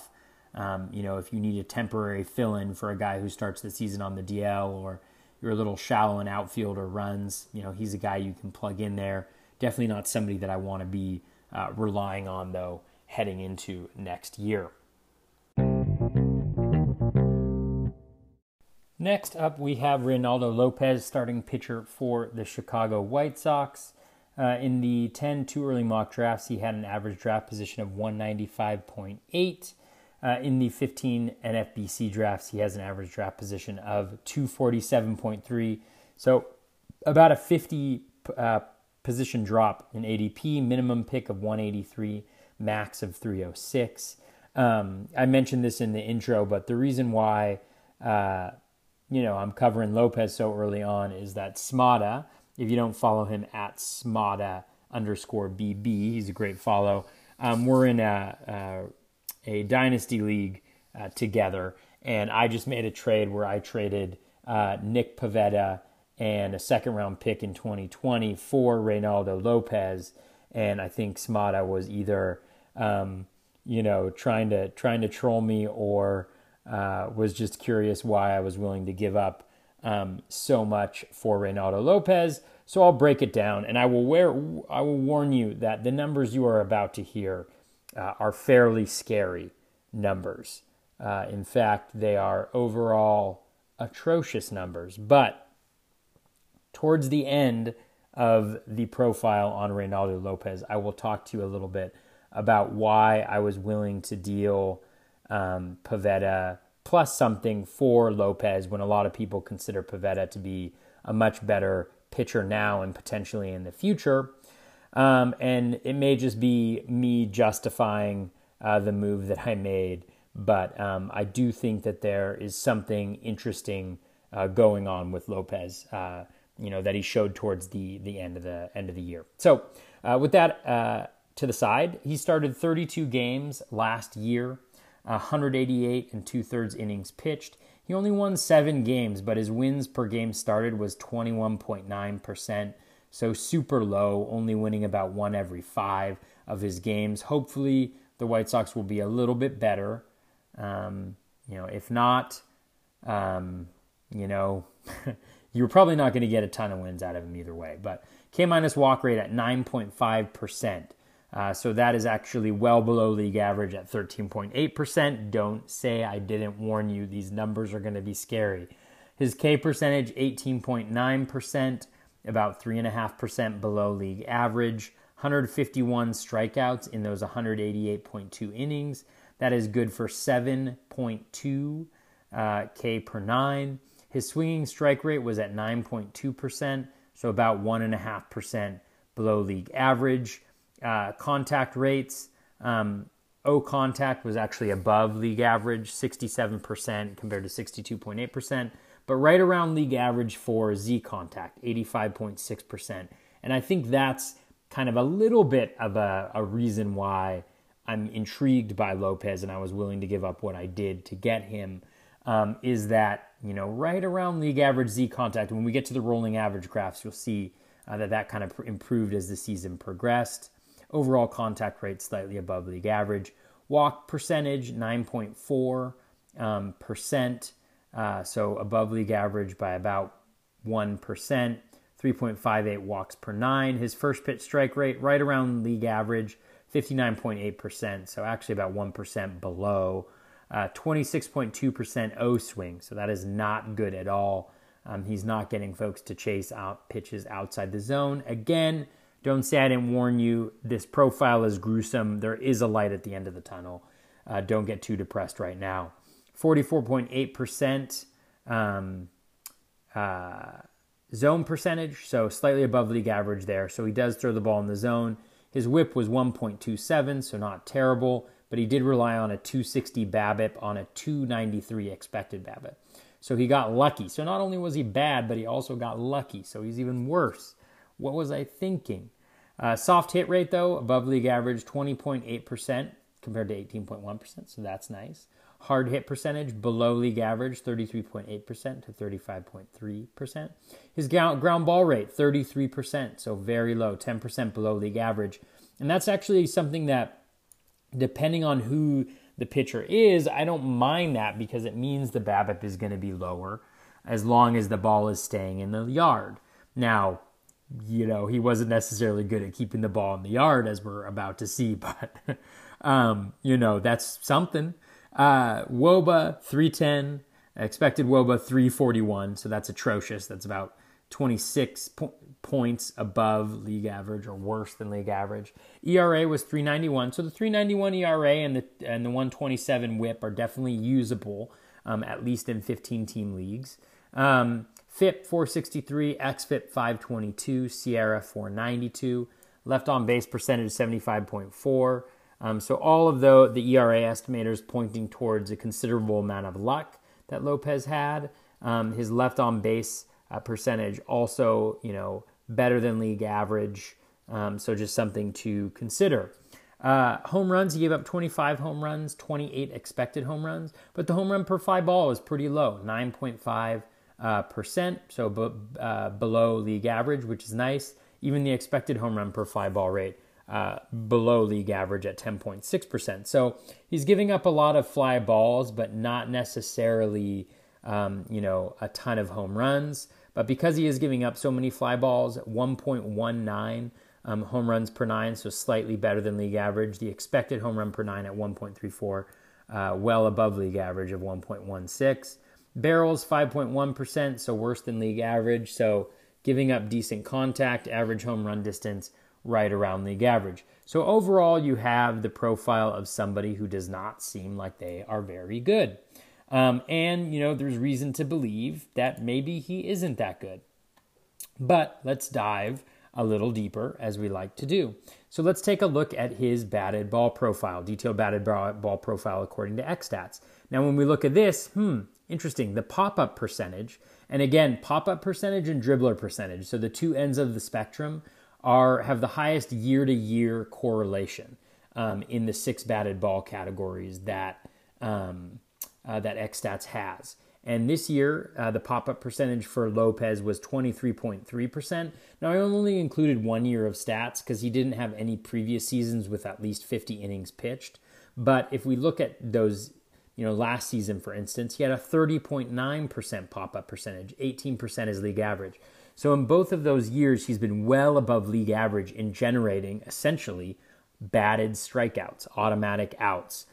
you know, if you need a temporary fill-in for a guy who starts the season on the DL, or you're a little shallow in outfield or runs, you know, he's a guy you can plug in there. Definitely not somebody that I want to be relying on, though, heading into next year. Next up, we have Reynaldo Lopez, starting pitcher for the Chicago White Sox. In the 10 too early mock drafts, he had an average draft position of 195.8. In the 15 NFBC drafts, he has an average draft position of 247.3. So about a 50 position drop in ADP, minimum pick of 183, max of 306. I mentioned this in the intro, but the reason why you know, I'm covering Lopez so early on is that Smada, if you don't follow him at Smada_BB, he's a great follow. We're in a dynasty league together, and I just made a trade where I traded Nick Pivetta and a second-round pick in 2020 for Reynaldo Lopez, and I think Smada was either, you know, trying to troll me, or was just curious why I was willing to give up so much for Reynaldo Lopez. So I'll break it down, and I will warn you that the numbers you are about to hear are fairly scary numbers. In fact, they are overall atrocious numbers. But towards the end of the profile on Reynaldo Lopez, I will talk to you a little bit about why I was willing to deal Pivetta plus something for Lopez when a lot of people consider Pivetta to be a much better pitcher now and potentially in the future. And it may just be me justifying the move that I made, but I do think that there is something interesting going on with Lopez, you know, that he showed towards the end of the year. So with that to the side, he started 32 games last year. 188 and 2/3 innings pitched. He only won 7 games, but his wins per game started was 21.9%, so super low, only winning about 1 every 5 of his games. Hopefully, the White Sox will be a little bit better. You know, if not, you know, you're probably not going to get a ton of wins out of him either way. But K-minus walk rate at 9.5%. So that is actually well below league average at 13.8%. Don't say I didn't warn you. These numbers are going to be scary. His K percentage, 18.9%, about 3.5% below league average. 151 strikeouts in those 188.2 innings. That is good for 7.2 K per 9. His swinging strike rate was at 9.2%, so about 1.5% below league average. Contact rates, O contact was actually above league average, 67% compared to 62.8%, but right around league average for Z contact, 85.6%. And I think that's kind of a little bit of a reason why I'm intrigued by Lopez and I was willing to give up what I did to get him, is that, you know, right around league average Z contact, when we get to the rolling average graphs, you'll see that kind of improved as the season progressed. Overall contact rate slightly above league average. Walk percentage 9.4%, so above league average by about 1%, 3.58 walks per 9. His first pitch strike rate right around league average, 59.8%, so actually about 1% below. 26.2% O swing, so that is not good at all. He's not getting folks to chase out pitches outside the zone. Again, don't say I didn't warn you. This profile is gruesome. There is a light at the end of the tunnel. Don't get too depressed right now. 44.8% zone percentage, so slightly above league average there. So he does throw the ball in the zone. His whip was 1.27, so not terrible, but he did rely on a 260 BABIP on a 293 expected BABIP. So he got lucky. So not only was he bad, but he also got lucky. So he's even worse. What was I thinking? Soft hit rate, though, above league average, 20.8% compared to 18.1%. So that's nice. Hard hit percentage, below league average, 33.8% to 35.3%. His ground ball rate, 33%. So very low, 10% below league average. And that's actually something that, depending on who the pitcher is, I don't mind that because it means the BABIP is going to be lower as long as the ball is staying in the yard. Now, you know, he wasn't necessarily good at keeping the ball in the yard, as we're about to see, but, you know, that's something. WOBA 310, expected WOBA 341, so that's atrocious. That's about 26 points above league average or worse than league average. ERA was 391. So the 391 ERA and the 127 whip are definitely usable, at least in 15-team leagues. FIP 463, XFIP 522, Sierra 492, left on base percentage 75.4. So all of the ERA estimators pointing towards a considerable amount of luck that Lopez had. His left on base percentage also, you know, better than league average. So just something to consider. Home runs, he gave up 25 home runs, 28 expected home runs, but the home run per fly ball is pretty low, 9.5%. So below league average, which is nice. Even the expected home run per fly ball rate below league average at 10.6%. So he's giving up a lot of fly balls, but not necessarily, you know, a ton of home runs. But because he is giving up so many fly balls, 1.19 home runs per nine, so slightly better than league average. The expected home run per nine at 1.34, well above league average of 1.16. Barrels, 5.1%, so worse than league average. So giving up decent contact, average home run distance right around league average. So overall, you have the profile of somebody who does not seem like they are very good. And, you know, there's reason to believe that maybe he isn't that good. But let's dive a little deeper, as we like to do. So let's take a look at his batted ball profile, detailed batted ball profile according to xStats. Now, when we look at this, interesting, the pop-up percentage, and again, pop-up percentage and dribbler percentage, so the two ends of the spectrum have the highest year-to-year correlation in the six batted ball categories that that xStats has. And this year, the pop-up percentage for Lopez was 23.3%. Now, I only included 1 year of stats because he didn't have any previous seasons with at least 50 innings pitched. But if we look at those, you know, last season, for instance, he had a 30.9% pop-up percentage, 18% is league average. So in both of those years, he's been well above league average in generating, essentially, batted strikeouts, automatic outs,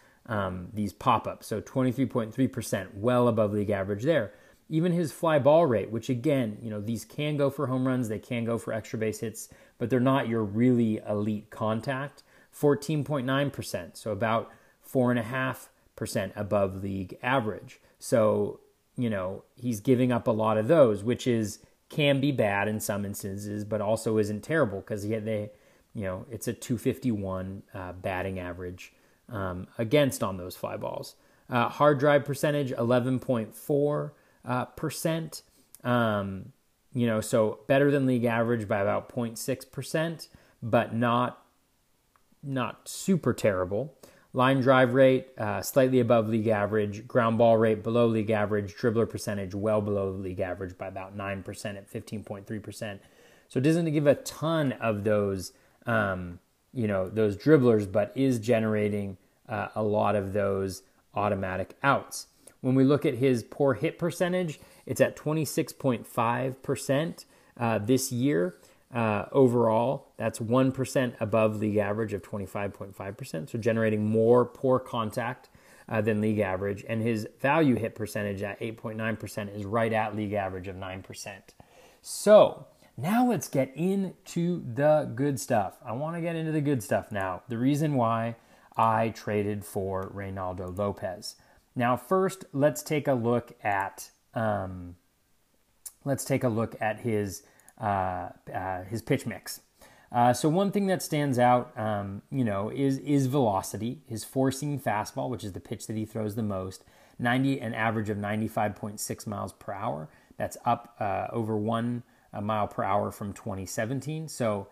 these pop-ups. So 23.3%, well above league average there. Even his fly ball rate, which again, you know, these can go for home runs, they can go for extra base hits, but they're not your really elite contact, 14.9%, so about 4.5% above league average. So, you know, he's giving up a lot of those, which can be bad in some instances, but also isn't terrible because you know, it's a 251 batting average against on those fly balls. Hard drive percentage, 11.4%. You know, so better than league average by about 0.6%, but not super terrible. Line drive rate, slightly above league average. Ground ball rate, below league average. Dribbler percentage, well below league average by about 9% at 15.3%. So it doesn't give a ton of those, you know, those dribblers, but is generating a lot of those automatic outs. When we look at his poor hit percentage, it's at 26.5% this year. overall. That's 1% above league average of 25.5%, so generating more poor contact than league average. And his value hit percentage at 8.9% is right at league average of 9%. So now let's get into the good stuff. I want to get into the good stuff now. The reason why I traded for Reynaldo Lopez. Now, first, let's take a look at his pitch mix. So one thing that stands out, is velocity. His four-seam fastball, which is the pitch that he throws the most, an average of 95.6 miles per hour. That's up over 1 mile per hour from 2017. So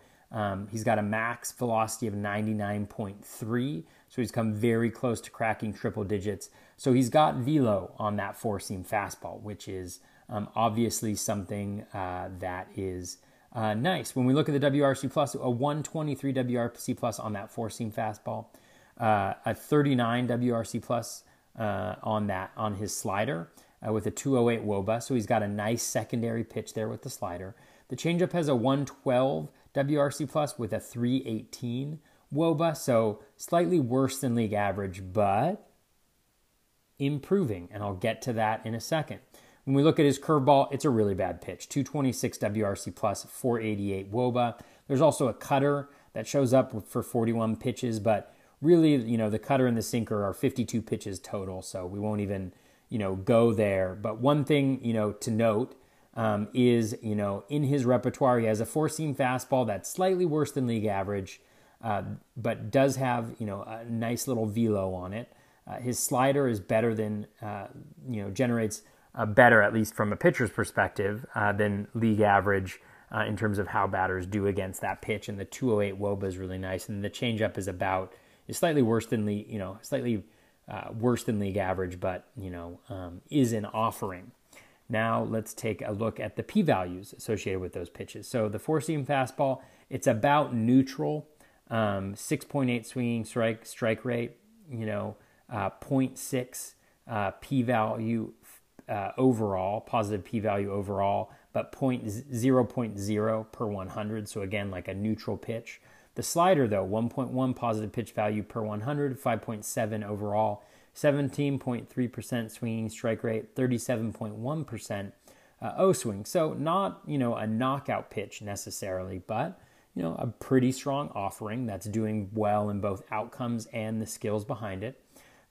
he's got a max velocity of 99.3. So he's come very close to cracking triple digits. So he's got velo on that four-seam fastball, which is obviously something that is nice. When we look at the WRC plus, a 123 WRC plus on that four-seam fastball, a 39 WRC plus on his slider with a 208 WOBA. So he's got a nice secondary pitch there with the slider. The changeup has a 112 WRC plus with a 318 WOBA. So slightly worse than league average, but improving. And I'll get to that in a second. When we look at his curveball, it's a really bad pitch. 226 WRC plus, 488 WOBA. There's also a cutter that shows up for 41 pitches, but really, the cutter and the sinker are 52 pitches total, so we won't even, go there. But one thing, to note is, in his repertoire, he has a four-seam fastball that's slightly worse than league average, but does have, a nice little velo on it. His slider is better than, generates... better, at least from a pitcher's perspective, than league average in terms of how batters do against that pitch. And the 208 WOBA is really nice. And the changeup is slightly worse than league average, but is an offering. Now let's take a look at the p-values associated with those pitches. So the four-seam fastball, it's about neutral, 6.8 swinging strike rate, 0.6 p-value. Overall, positive p-value overall, but 0.0 per 100. So again, like a neutral pitch. The slider though, 1.1 positive pitch value per 100, 5.7 overall, 17.3% swinging strike rate, 37.1% O swing. So not, a knockout pitch necessarily, but, a pretty strong offering that's doing well in both outcomes and the skills behind it.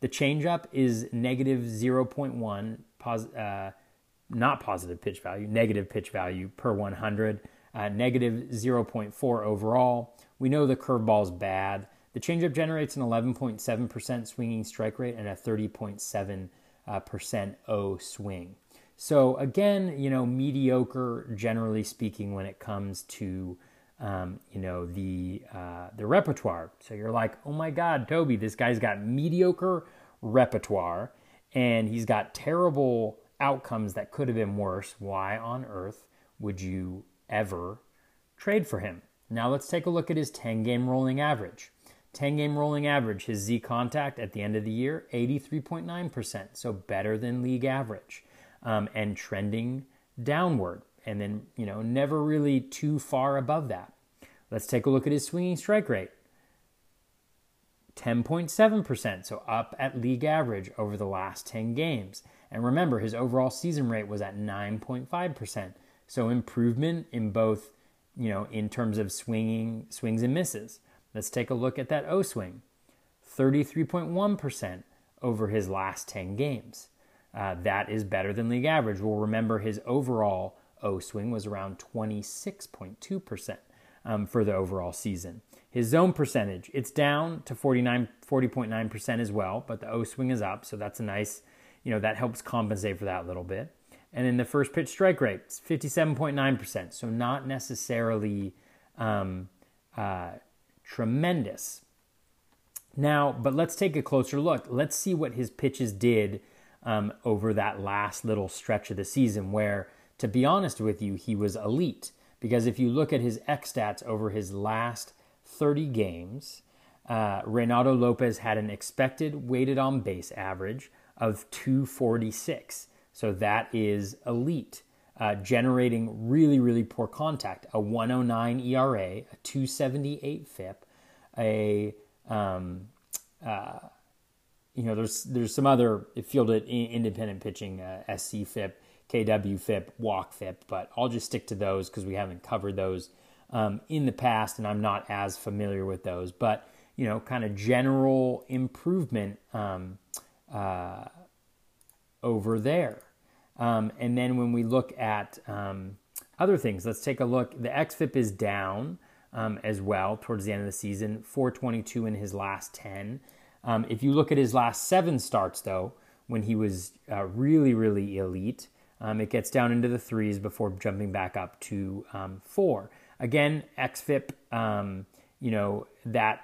The changeup is negative 0.1, not positive pitch value, negative pitch value per 100, negative 0.4 overall. We know the curveball is bad. The changeup generates an 11.7% swinging strike rate and a 30.7% O swing. So again, mediocre, generally speaking, when it comes to, the repertoire. So you're like, oh my God, Toby, this guy's got mediocre repertoire. And he's got terrible outcomes that could have been worse. Why on earth would you ever trade for him? Now let's take a look at his 10-game rolling average. 10-game rolling average, his Z contact at the end of the year, 83.9%, so better than league average, and trending downward, and then never really too far above that. Let's take a look at his swinging strike rate. 10.7%, so up at league average over the last 10 games. And remember, his overall season rate was at 9.5%, so improvement in both, in terms of swings and misses. Let's take a look at that O swing. 33.1% over his last 10 games. That is better than league average. We'll remember his overall O swing was around 26.2% for the overall season. His zone percentage, it's down to 40.9% as well, but the O swing is up, so that's a nice, that helps compensate for that a little bit. And then the first pitch strike rate, it's 57.9%, so not necessarily tremendous. Now, but let's take a closer look. Let's see what his pitches did over that last little stretch of the season where, to be honest with you, he was elite. Because if you look at his X stats over his last 30 games, Reynaldo Lopez had an expected weighted on base average of 246. So that is elite. generating really, really poor contact. A 1.09 ERA, a 2.78 FIP, there's some other fielded independent pitching, SC FIP, KW FIP, walk FIP, but I'll just stick to those because we haven't covered those in the past, and I'm not as familiar with those. But you know, kind of general improvement over there. And then when we look at other things, let's take a look. The XFIP is down as well towards the end of the season, 422 in his last 10. If you look at his last 7 starts, though, when he was really, really elite, it gets down into the 3s before jumping back up to 4. Again, XFIP, that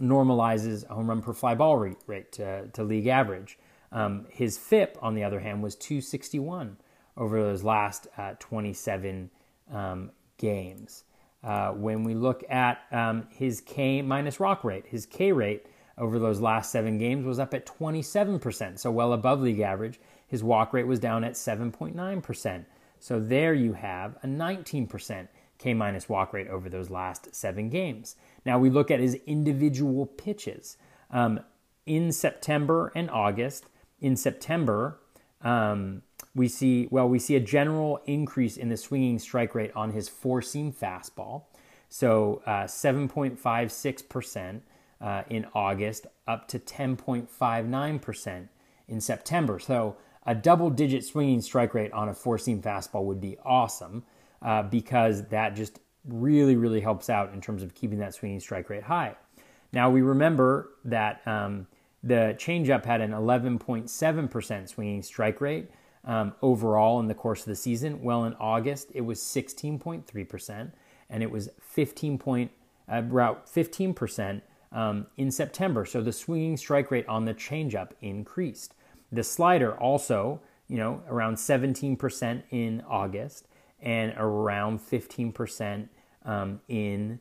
normalizes home run per fly ball rate to league average. His FIP, on the other hand, was 261 over those last 27 games. When we look at his K minus rock rate, his K rate over those last 7 games was up at 27%, so well above league average. His walk rate was down at 7.9%. So there you have a 19% K minus walk rate over those last 7 games. Now we look at his individual pitches in September and August. In September, we see a general increase in the swinging strike rate on his 4-seam fastball. So 7.56% in August, up to 10.59% in September. So a double-digit swinging strike rate on a 4-seam fastball would be awesome because that just really, really helps out in terms of keeping that swinging strike rate high. Now, we remember that the changeup had an 11.7% swinging strike rate overall in the course of the season. Well, in August, it was 16.3%, and it was about 15% in September. So the swinging strike rate on the changeup increased. The slider also, around 17% in August and around 15% in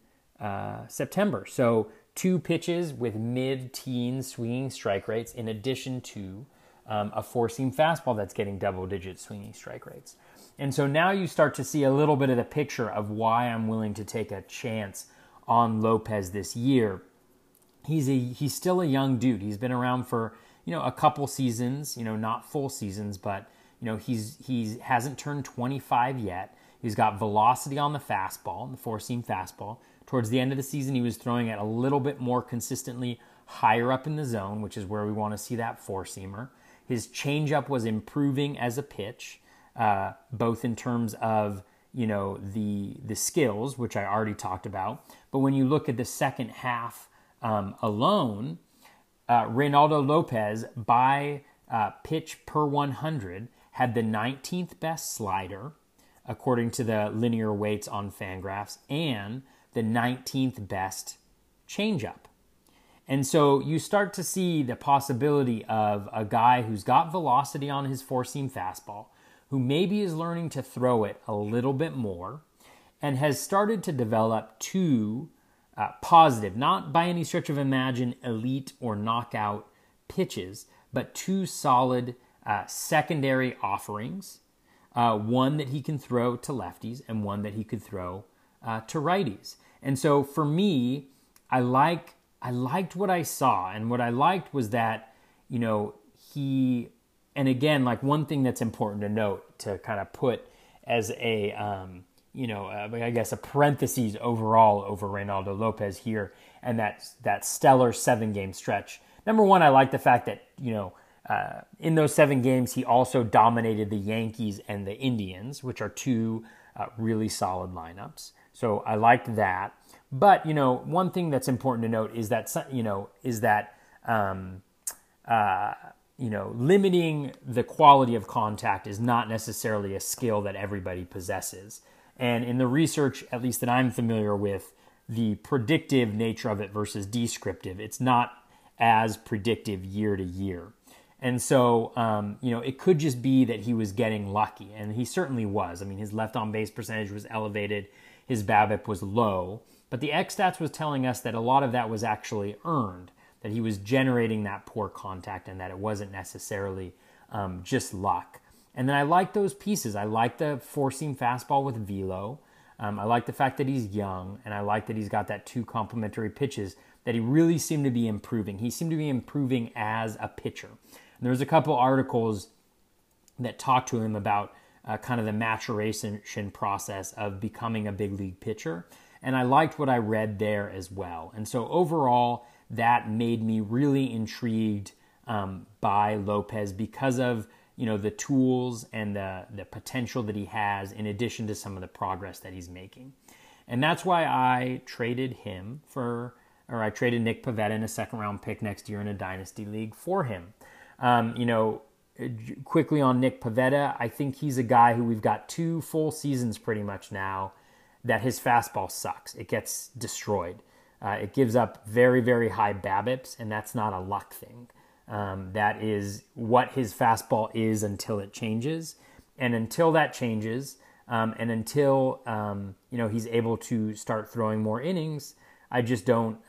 September. So 2 pitches with mid-teen swinging strike rates in addition to a 4-seam fastball that's getting double-digit swinging strike rates. And so now you start to see a little bit of the picture of why I'm willing to take a chance on Lopez this year. He's still a young dude. He's been around for a couple seasons, not full seasons, but he hasn't turned 25 yet. He's got velocity on the fastball, the 4-seam fastball. Towards the end of the season, he was throwing it a little bit more consistently higher up in the zone, which is where we want to see that 4-seamer. His changeup was improving as a pitch, both in terms of the skills, which I already talked about. But when you look at the second half alone, Reynaldo Lopez, by pitch per 100, had the 19th best slider, according to the linear weights on Fangraphs, and the 19th best changeup. And so you start to see the possibility of a guy who's got velocity on his 4-seam fastball, who maybe is learning to throw it a little bit more, and has started to develop 2 positive, not by any stretch of imagine elite or knockout pitches, but 2 solid secondary offerings, one that he can throw to lefties and one that he could throw to righties. And so for me, I liked what I saw, and what I liked was that and again, like, one thing that's important to note, to kind of put as a I guess a parentheses overall over Reynaldo Lopez here, and that stellar 7-game stretch. Number one, I like the fact that in those 7 games he also dominated the Yankees and the Indians, which are 2 really solid lineups. So I liked that. But one thing that's important to note is that limiting the quality of contact is not necessarily a skill that everybody possesses. And in the research, at least that I'm familiar with, the predictive nature of it versus descriptive, it's not as predictive year to year. And so, it could just be that he was getting lucky, and he certainly was. I mean, his left on base percentage was elevated, his BABIP was low, but the xStats was telling us that a lot of that was actually earned, that he was generating that poor contact, and that it wasn't necessarily just luck. And then I like those pieces. I like the four-seam fastball with velo. I like the fact that he's young, and I like that he's got that two complementary pitches that he really seemed to be improving. He seemed to be improving as a pitcher. And there was a couple articles that talked to him about kind of the maturation process of becoming a big league pitcher. And I liked what I read there as well. And so overall, that made me really intrigued by Lopez because of, you know, the tools and the potential that he has in addition to some of the progress that he's making. And that's why I traded him for, or I traded Nick Pivetta in a second round pick next year in a dynasty league for him. You know, quickly on Nick Pivetta, I think he's a guy who we've got two full seasons pretty much now that his fastball sucks. It gets destroyed. It gives up very, very high BABIPs, and that's not a luck thing. That is what his fastball is until it changes. And until that changes, and until you know, he's able to start throwing more innings, I just don't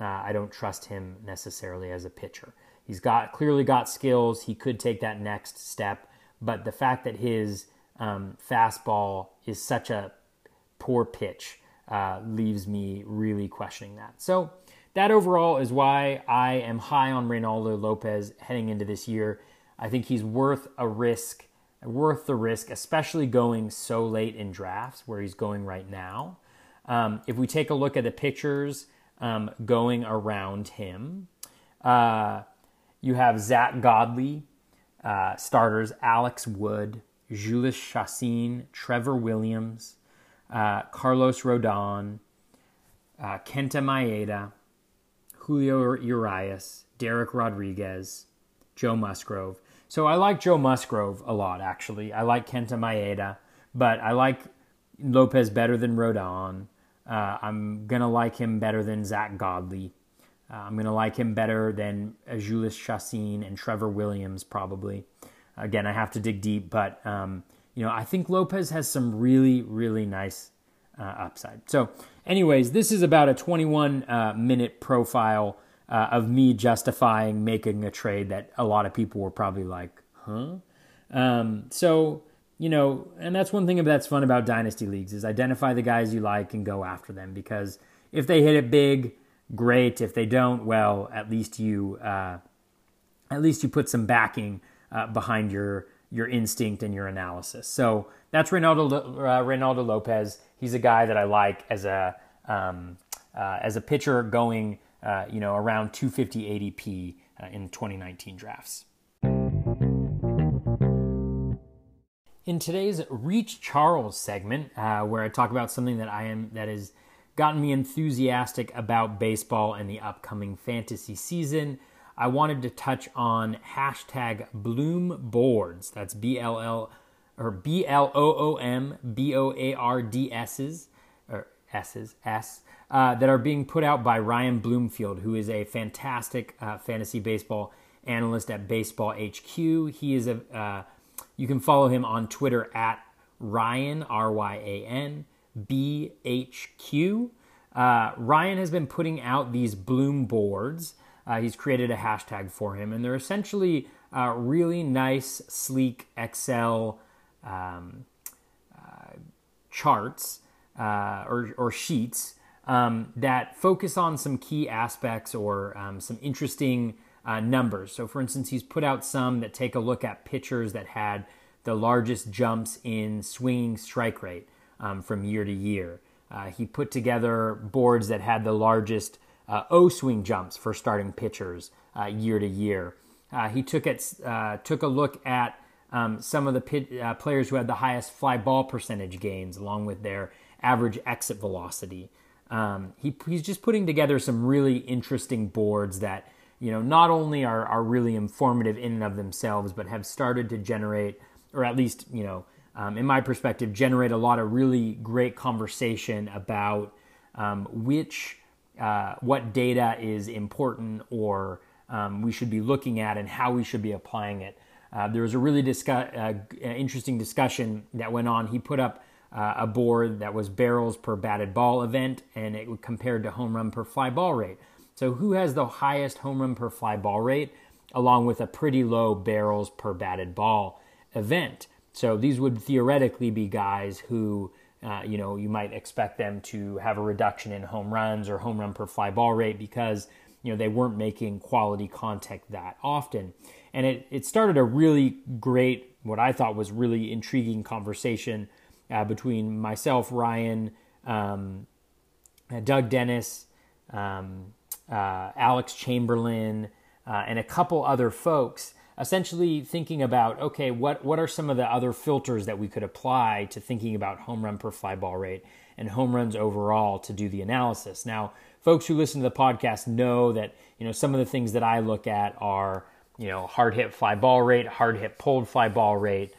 trust him necessarily as a pitcher. He's clearly got skills. He could take that next step, but the fact that his fastball is such a poor pitch leaves me really questioning that. So that overall is why I am high on Reynaldo Lopez heading into this year. I think he's worth the risk, especially going so late in drafts where he's going right now. If we take a look at the pitchers going around him, you have Zach Godley, starters Alex Wood, Julius Chassin, Trevor Williams, Carlos Rodon, Kenta Maeda, Julio Urias, Derek Rodriguez, Joe Musgrove. So I like Joe Musgrove a lot, actually. I like Kenta Maeda, but I like Lopez better than Rodon. I'm going to like him better than Zach Godley. I'm going to like him better than Julius Chassin and Trevor Williams, probably. Again, I have to dig deep, but you know, I think Lopez has some really, really nice upside. So anyways, this is about a 21-minute profile of me justifying making a trade that a lot of people were probably like, huh? So, you know, and that's one thing that's fun about dynasty leagues is identify the guys you like and go after them, because if they hit it big, great. If they don't, well, at least you put some backing behind your instinct and your analysis. So that's Reynaldo Lopez. He's a guy that I like as a pitcher going you know, around 250 ADP in 2019 drafts. In today's Reach Charles segment, where I talk about something that has gotten me enthusiastic about baseball and the upcoming fantasy season, I wanted to touch on hashtag #BloomBoards. That's BLOOM BOARDS that are being put out by Ryan Bloomfield, who is a fantastic fantasy baseball analyst at Baseball HQ. He is you can follow him on Twitter at Ryan, R-Y-A-N, B-H-Q. Ryan has been putting out these Bloom boards. He's created a hashtag for him, and they're essentially really nice, sleek Excel charts or sheets that focus on some key aspects or some interesting numbers. So for instance, he's put out some that take a look at pitchers that had the largest jumps in swinging strike rate from year to year. He put together boards that had the largest O-swing jumps for starting pitchers year to year. He took a look at some of the players who had the highest fly ball percentage gains along with their average exit velocity. He's just putting together some really interesting boards that, you know, not only are really informative in and of themselves, but have started to generate, or at least, you know, in my perspective, generate a lot of really great conversation about what data is important or we should be looking at and how we should be applying it. There was a really interesting discussion that went on. He put up a board that was barrels per batted ball event, and it compared to home run per fly ball rate. So who has the highest home run per fly ball rate along with a pretty low barrels per batted ball event? So these would theoretically be guys who, you know, you might expect them to have a reduction in home runs or home run per fly ball rate because, you know, they weren't making quality contact that often. And it started a really great, what I thought was really intriguing conversation between myself, Ryan, Doug Dennis, Alex Chamberlain, and a couple other folks, essentially thinking about, okay, what are some of the other filters that we could apply to thinking about home run per fly ball rate and home runs overall to do the analysis. Now, folks who listen to the podcast know that, you know, some of the things that I look at are, you know, hard hit fly ball rate, hard hit pulled fly ball rate,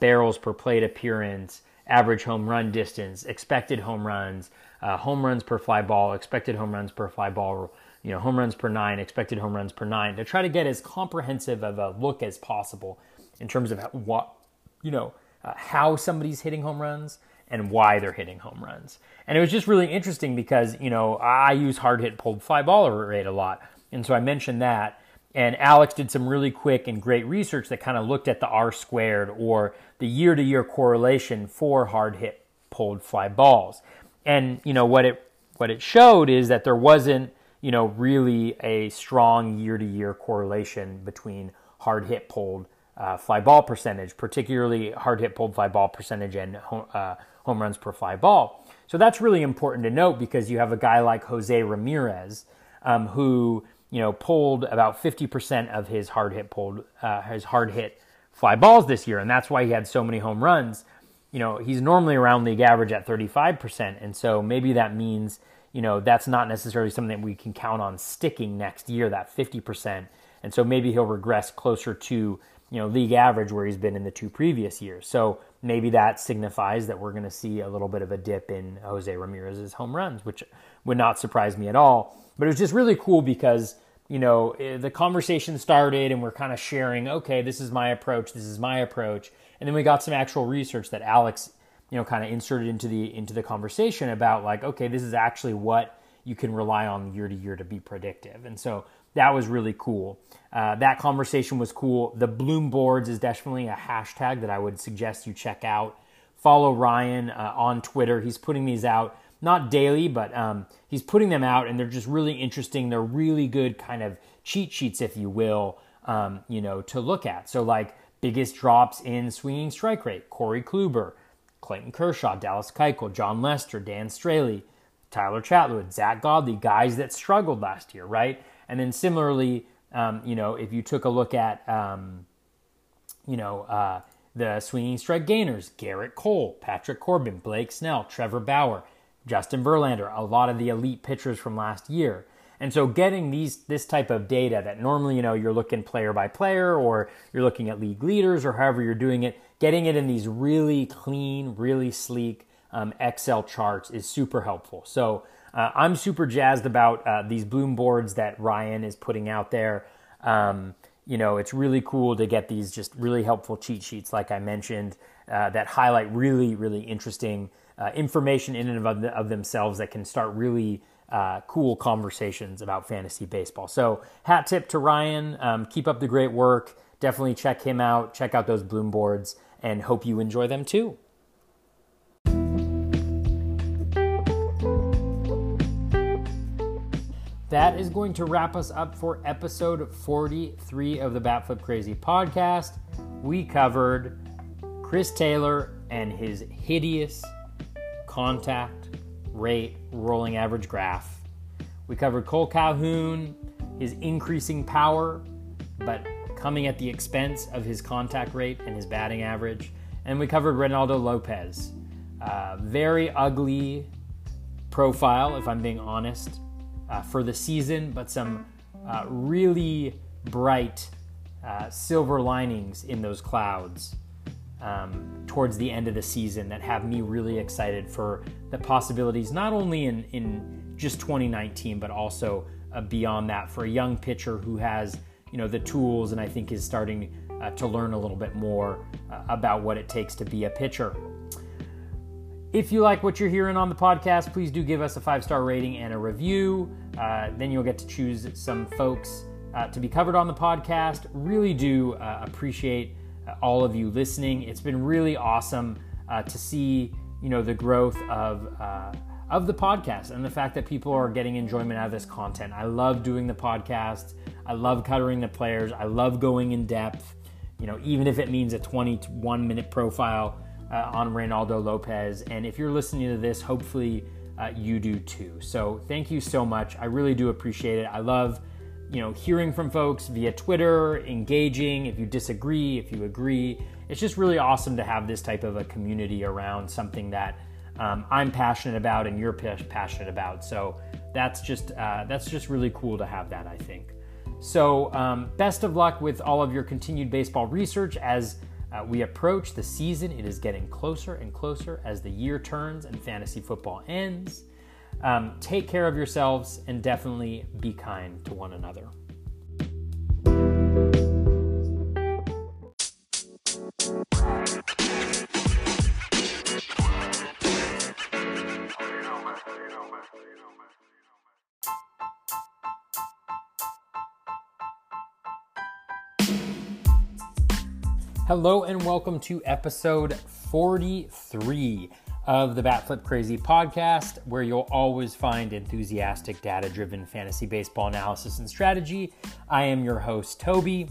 barrels per plate appearance, average home run distance, expected home runs per fly ball, expected home runs per fly ball, you know, home runs per nine, expected home runs per nine, to try to get as comprehensive of a look as possible in terms of what, you know, how somebody's hitting home runs and why they're hitting home runs. And it was just really interesting because, you know, I use hard hit pulled fly ball rate a lot. And so I mentioned that, and Alex did some really quick and great research that kind of looked at the R squared or the year to year correlation for hard hit pulled fly balls. And, you know, what it showed is that there wasn't, you know, really a strong year-to-year correlation between hard-hit pulled fly ball percentage, particularly hard-hit pulled fly ball percentage and home runs per fly ball. So that's really important to note because you have a guy like Jose Ramirez who, you know, pulled about 50% of his hard-hit fly balls this year, and that's why he had so many home runs. You know, he's normally around league average at 35%, and so maybe that means, you know, that's not necessarily something that we can count on sticking next year, that 50%. And so maybe he'll regress closer to, you know, league average where he's been in the two previous years. So maybe that signifies that we're going to see a little bit of a dip in Jose Ramirez's home runs, which would not surprise me at all. But it was just really cool because, you know, the conversation started and we're kind of sharing, okay, this is my approach. And then we got some actual research that Alex, you know, kind of inserted into the conversation about, like, okay, this is actually what you can rely on year to year to be predictive. And so that was really cool. That conversation was cool. The Bloom Boards is definitely a hashtag that I would suggest you check out. Follow Ryan on Twitter. He's putting these out, not daily, but he's putting them out, and they're just really interesting. They're really good kind of cheat sheets, if you will, you know, to look at. So, like, biggest drops in swinging strike rate, Corey Kluber, Clayton Kershaw, Dallas Keuchel, John Lester, Dan Straley, Tyler Chatwood, Zach Godley, guys that struggled last year, right? And then similarly, you know, if you took a look at, you know, the swinging strike gainers, Garrett Cole, Patrick Corbin, Blake Snell, Trevor Bauer, Justin Verlander, a lot of the elite pitchers from last year. And so getting this type of data that normally, you know, you're looking player by player or you're looking at league leaders or however you're doing it, getting it in these really clean, really sleek Excel charts is super helpful. So I'm super jazzed about these Bloom Boards that Ryan is putting out there. You know, it's really cool to get these just really helpful cheat sheets, like I mentioned, that highlight really, really interesting information in and of themselves that can start really cool conversations about fantasy baseball. So hat tip to Ryan. Keep up the great work. Definitely check him out. Check out those Bloom Boards and hope you enjoy them too. That is going to wrap us up for episode 43 of the Batflip Crazy podcast. We covered Chris Taylor and his hideous contact rate rolling average graph. We covered Cole Calhoun, his increasing power, but coming at the expense of his contact rate and his batting average. And we covered Reynaldo Lopez. Very ugly profile, if I'm being honest, for the season, but some really bright silver linings in those clouds towards the end of the season that have me really excited for the possibilities, not only in just 2019, but also beyond that for a young pitcher who has, you know, the tools, and I think is starting to learn a little bit more about what it takes to be a pitcher. If you like what you're hearing on the podcast, please do give us a 5-star rating and a review. Then you'll get to choose some folks to be covered on the podcast. Really do appreciate all of you listening. It's been really awesome to see, you know, the growth of the podcast and the fact that people are getting enjoyment out of this content. I love doing the podcast. I love covering the players. I love going in depth, you know, even if it means a 21-minute profile on Reynaldo Lopez. And if you're listening to this, hopefully you do too. So thank you so much. I really do appreciate it. I love, you know, hearing from folks via Twitter, engaging, if you disagree, if you agree. It's just really awesome to have this type of a community around something that I'm passionate about and you're passionate about. So that's just really cool to have that, I think. So best of luck with all of your continued baseball research as we approach the season. It is getting closer and closer as the year turns and fantasy football ends. Take care of yourselves and definitely be kind to one another. Hello and welcome to episode 43 of the Batflip Crazy Podcast, where you'll always find enthusiastic, data-driven fantasy baseball analysis and strategy. I am your host, Toby.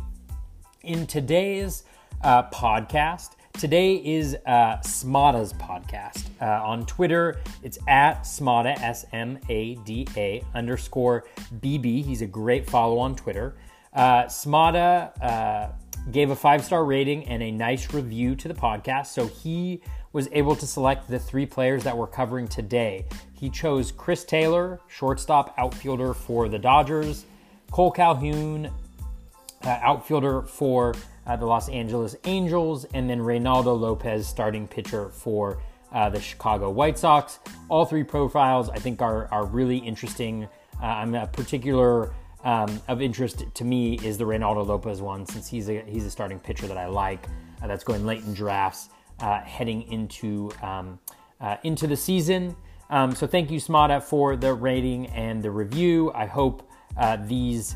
In today's podcast, today is Smada's podcast. On Twitter, it's at Smada, S-M-A-D-A _BB. He's a great follow on Twitter. Smada gave a 5-star rating and a nice review to the podcast. So he was able to select the three players that we're covering today. He chose Chris Taylor, shortstop outfielder for the Dodgers, Cole Calhoun, outfielder for the Los Angeles Angels, and then Reynaldo Lopez, starting pitcher for the Chicago White Sox. All three profiles I think are really interesting. I'm a particular of interest to me is the Reynaldo Lopez one, since he's a starting pitcher that I like, that's going late in drafts, heading into the season. So thank you, Smada, for the rating and the review. I hope these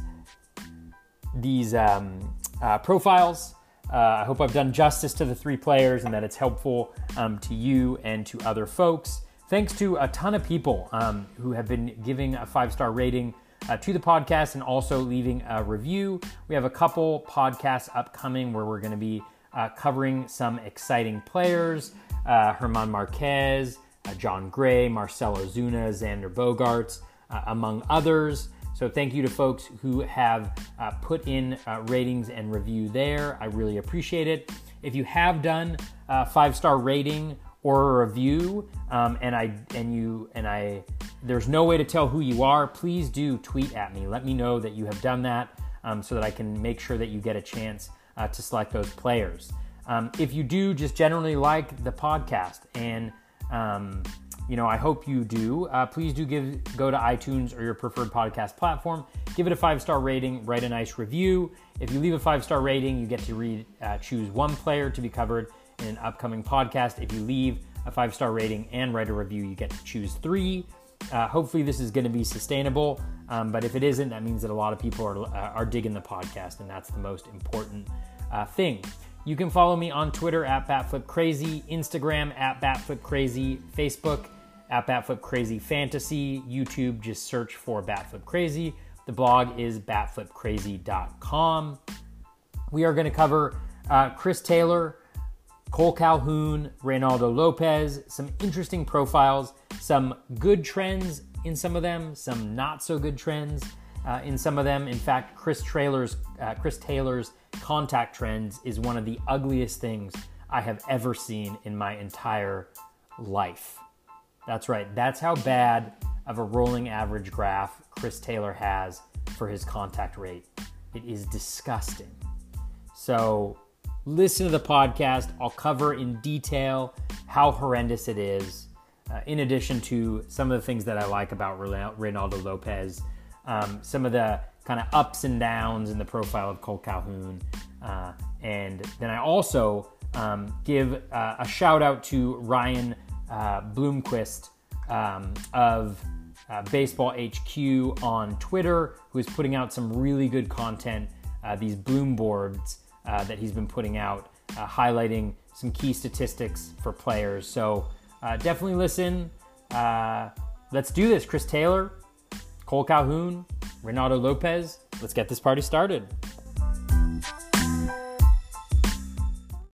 profiles, I hope I've done justice to the three players and that it's helpful to you and to other folks. Thanks to a ton of people who have been giving a 5-star rating to the podcast and also leaving a review. We have a couple podcasts upcoming where we're going to be covering some exciting players, German Marquez, John Gray, Marcelo Zuna, Xander Bogarts, among others. So thank you to folks who have put in ratings and review there. I really appreciate it. If you have done a 5-star rating or a review, there's no way to tell who you are, please do tweet at me. Let me know that you have done that so that I can make sure that you get a chance to select those players. If you do just generally like the podcast, and I hope you do, please do go to iTunes or your preferred podcast platform, give it a 5-star rating, write a nice review. If you leave a 5-star rating, you get to choose one player to be covered in an upcoming podcast. If you leave a 5-star rating and write a review, you get to choose 3. Hopefully this is going to be sustainable, but if it isn't, that means that a lot of people are digging the podcast, and that's the most important thing. You can follow me on Twitter at BatFlipCrazy, Instagram at BatFlipCrazy, Facebook at BatFlipCrazyFantasy, YouTube, just search for BatFlipCrazy. The blog is batflipcrazy.com. We are going to cover Chris Taylor, Cole Calhoun, Reynaldo Lopez, some interesting profiles, some good trends in some of them, some not so good trends in some of them. In fact, Chris Taylor's contact trends is one of the ugliest things I have ever seen in my entire life. That's right. That's how bad of a rolling average graph Chris Taylor has for his contact rate. It is disgusting. So listen to the podcast. I'll cover in detail how horrendous it is, in addition to some of the things that I like about Reynaldo Lopez, some of the kind of ups and downs in the profile of Cole Calhoun. And then I also give a shout out to Ryan Bloomfield of Baseball HQ on Twitter, who is putting out some really good content, these Bloom boards that he's been putting out highlighting some key statistics for players. So definitely listen. Let's do this. Chris Taylor, Cole Calhoun, Reynaldo Lopez. Let's get this party started.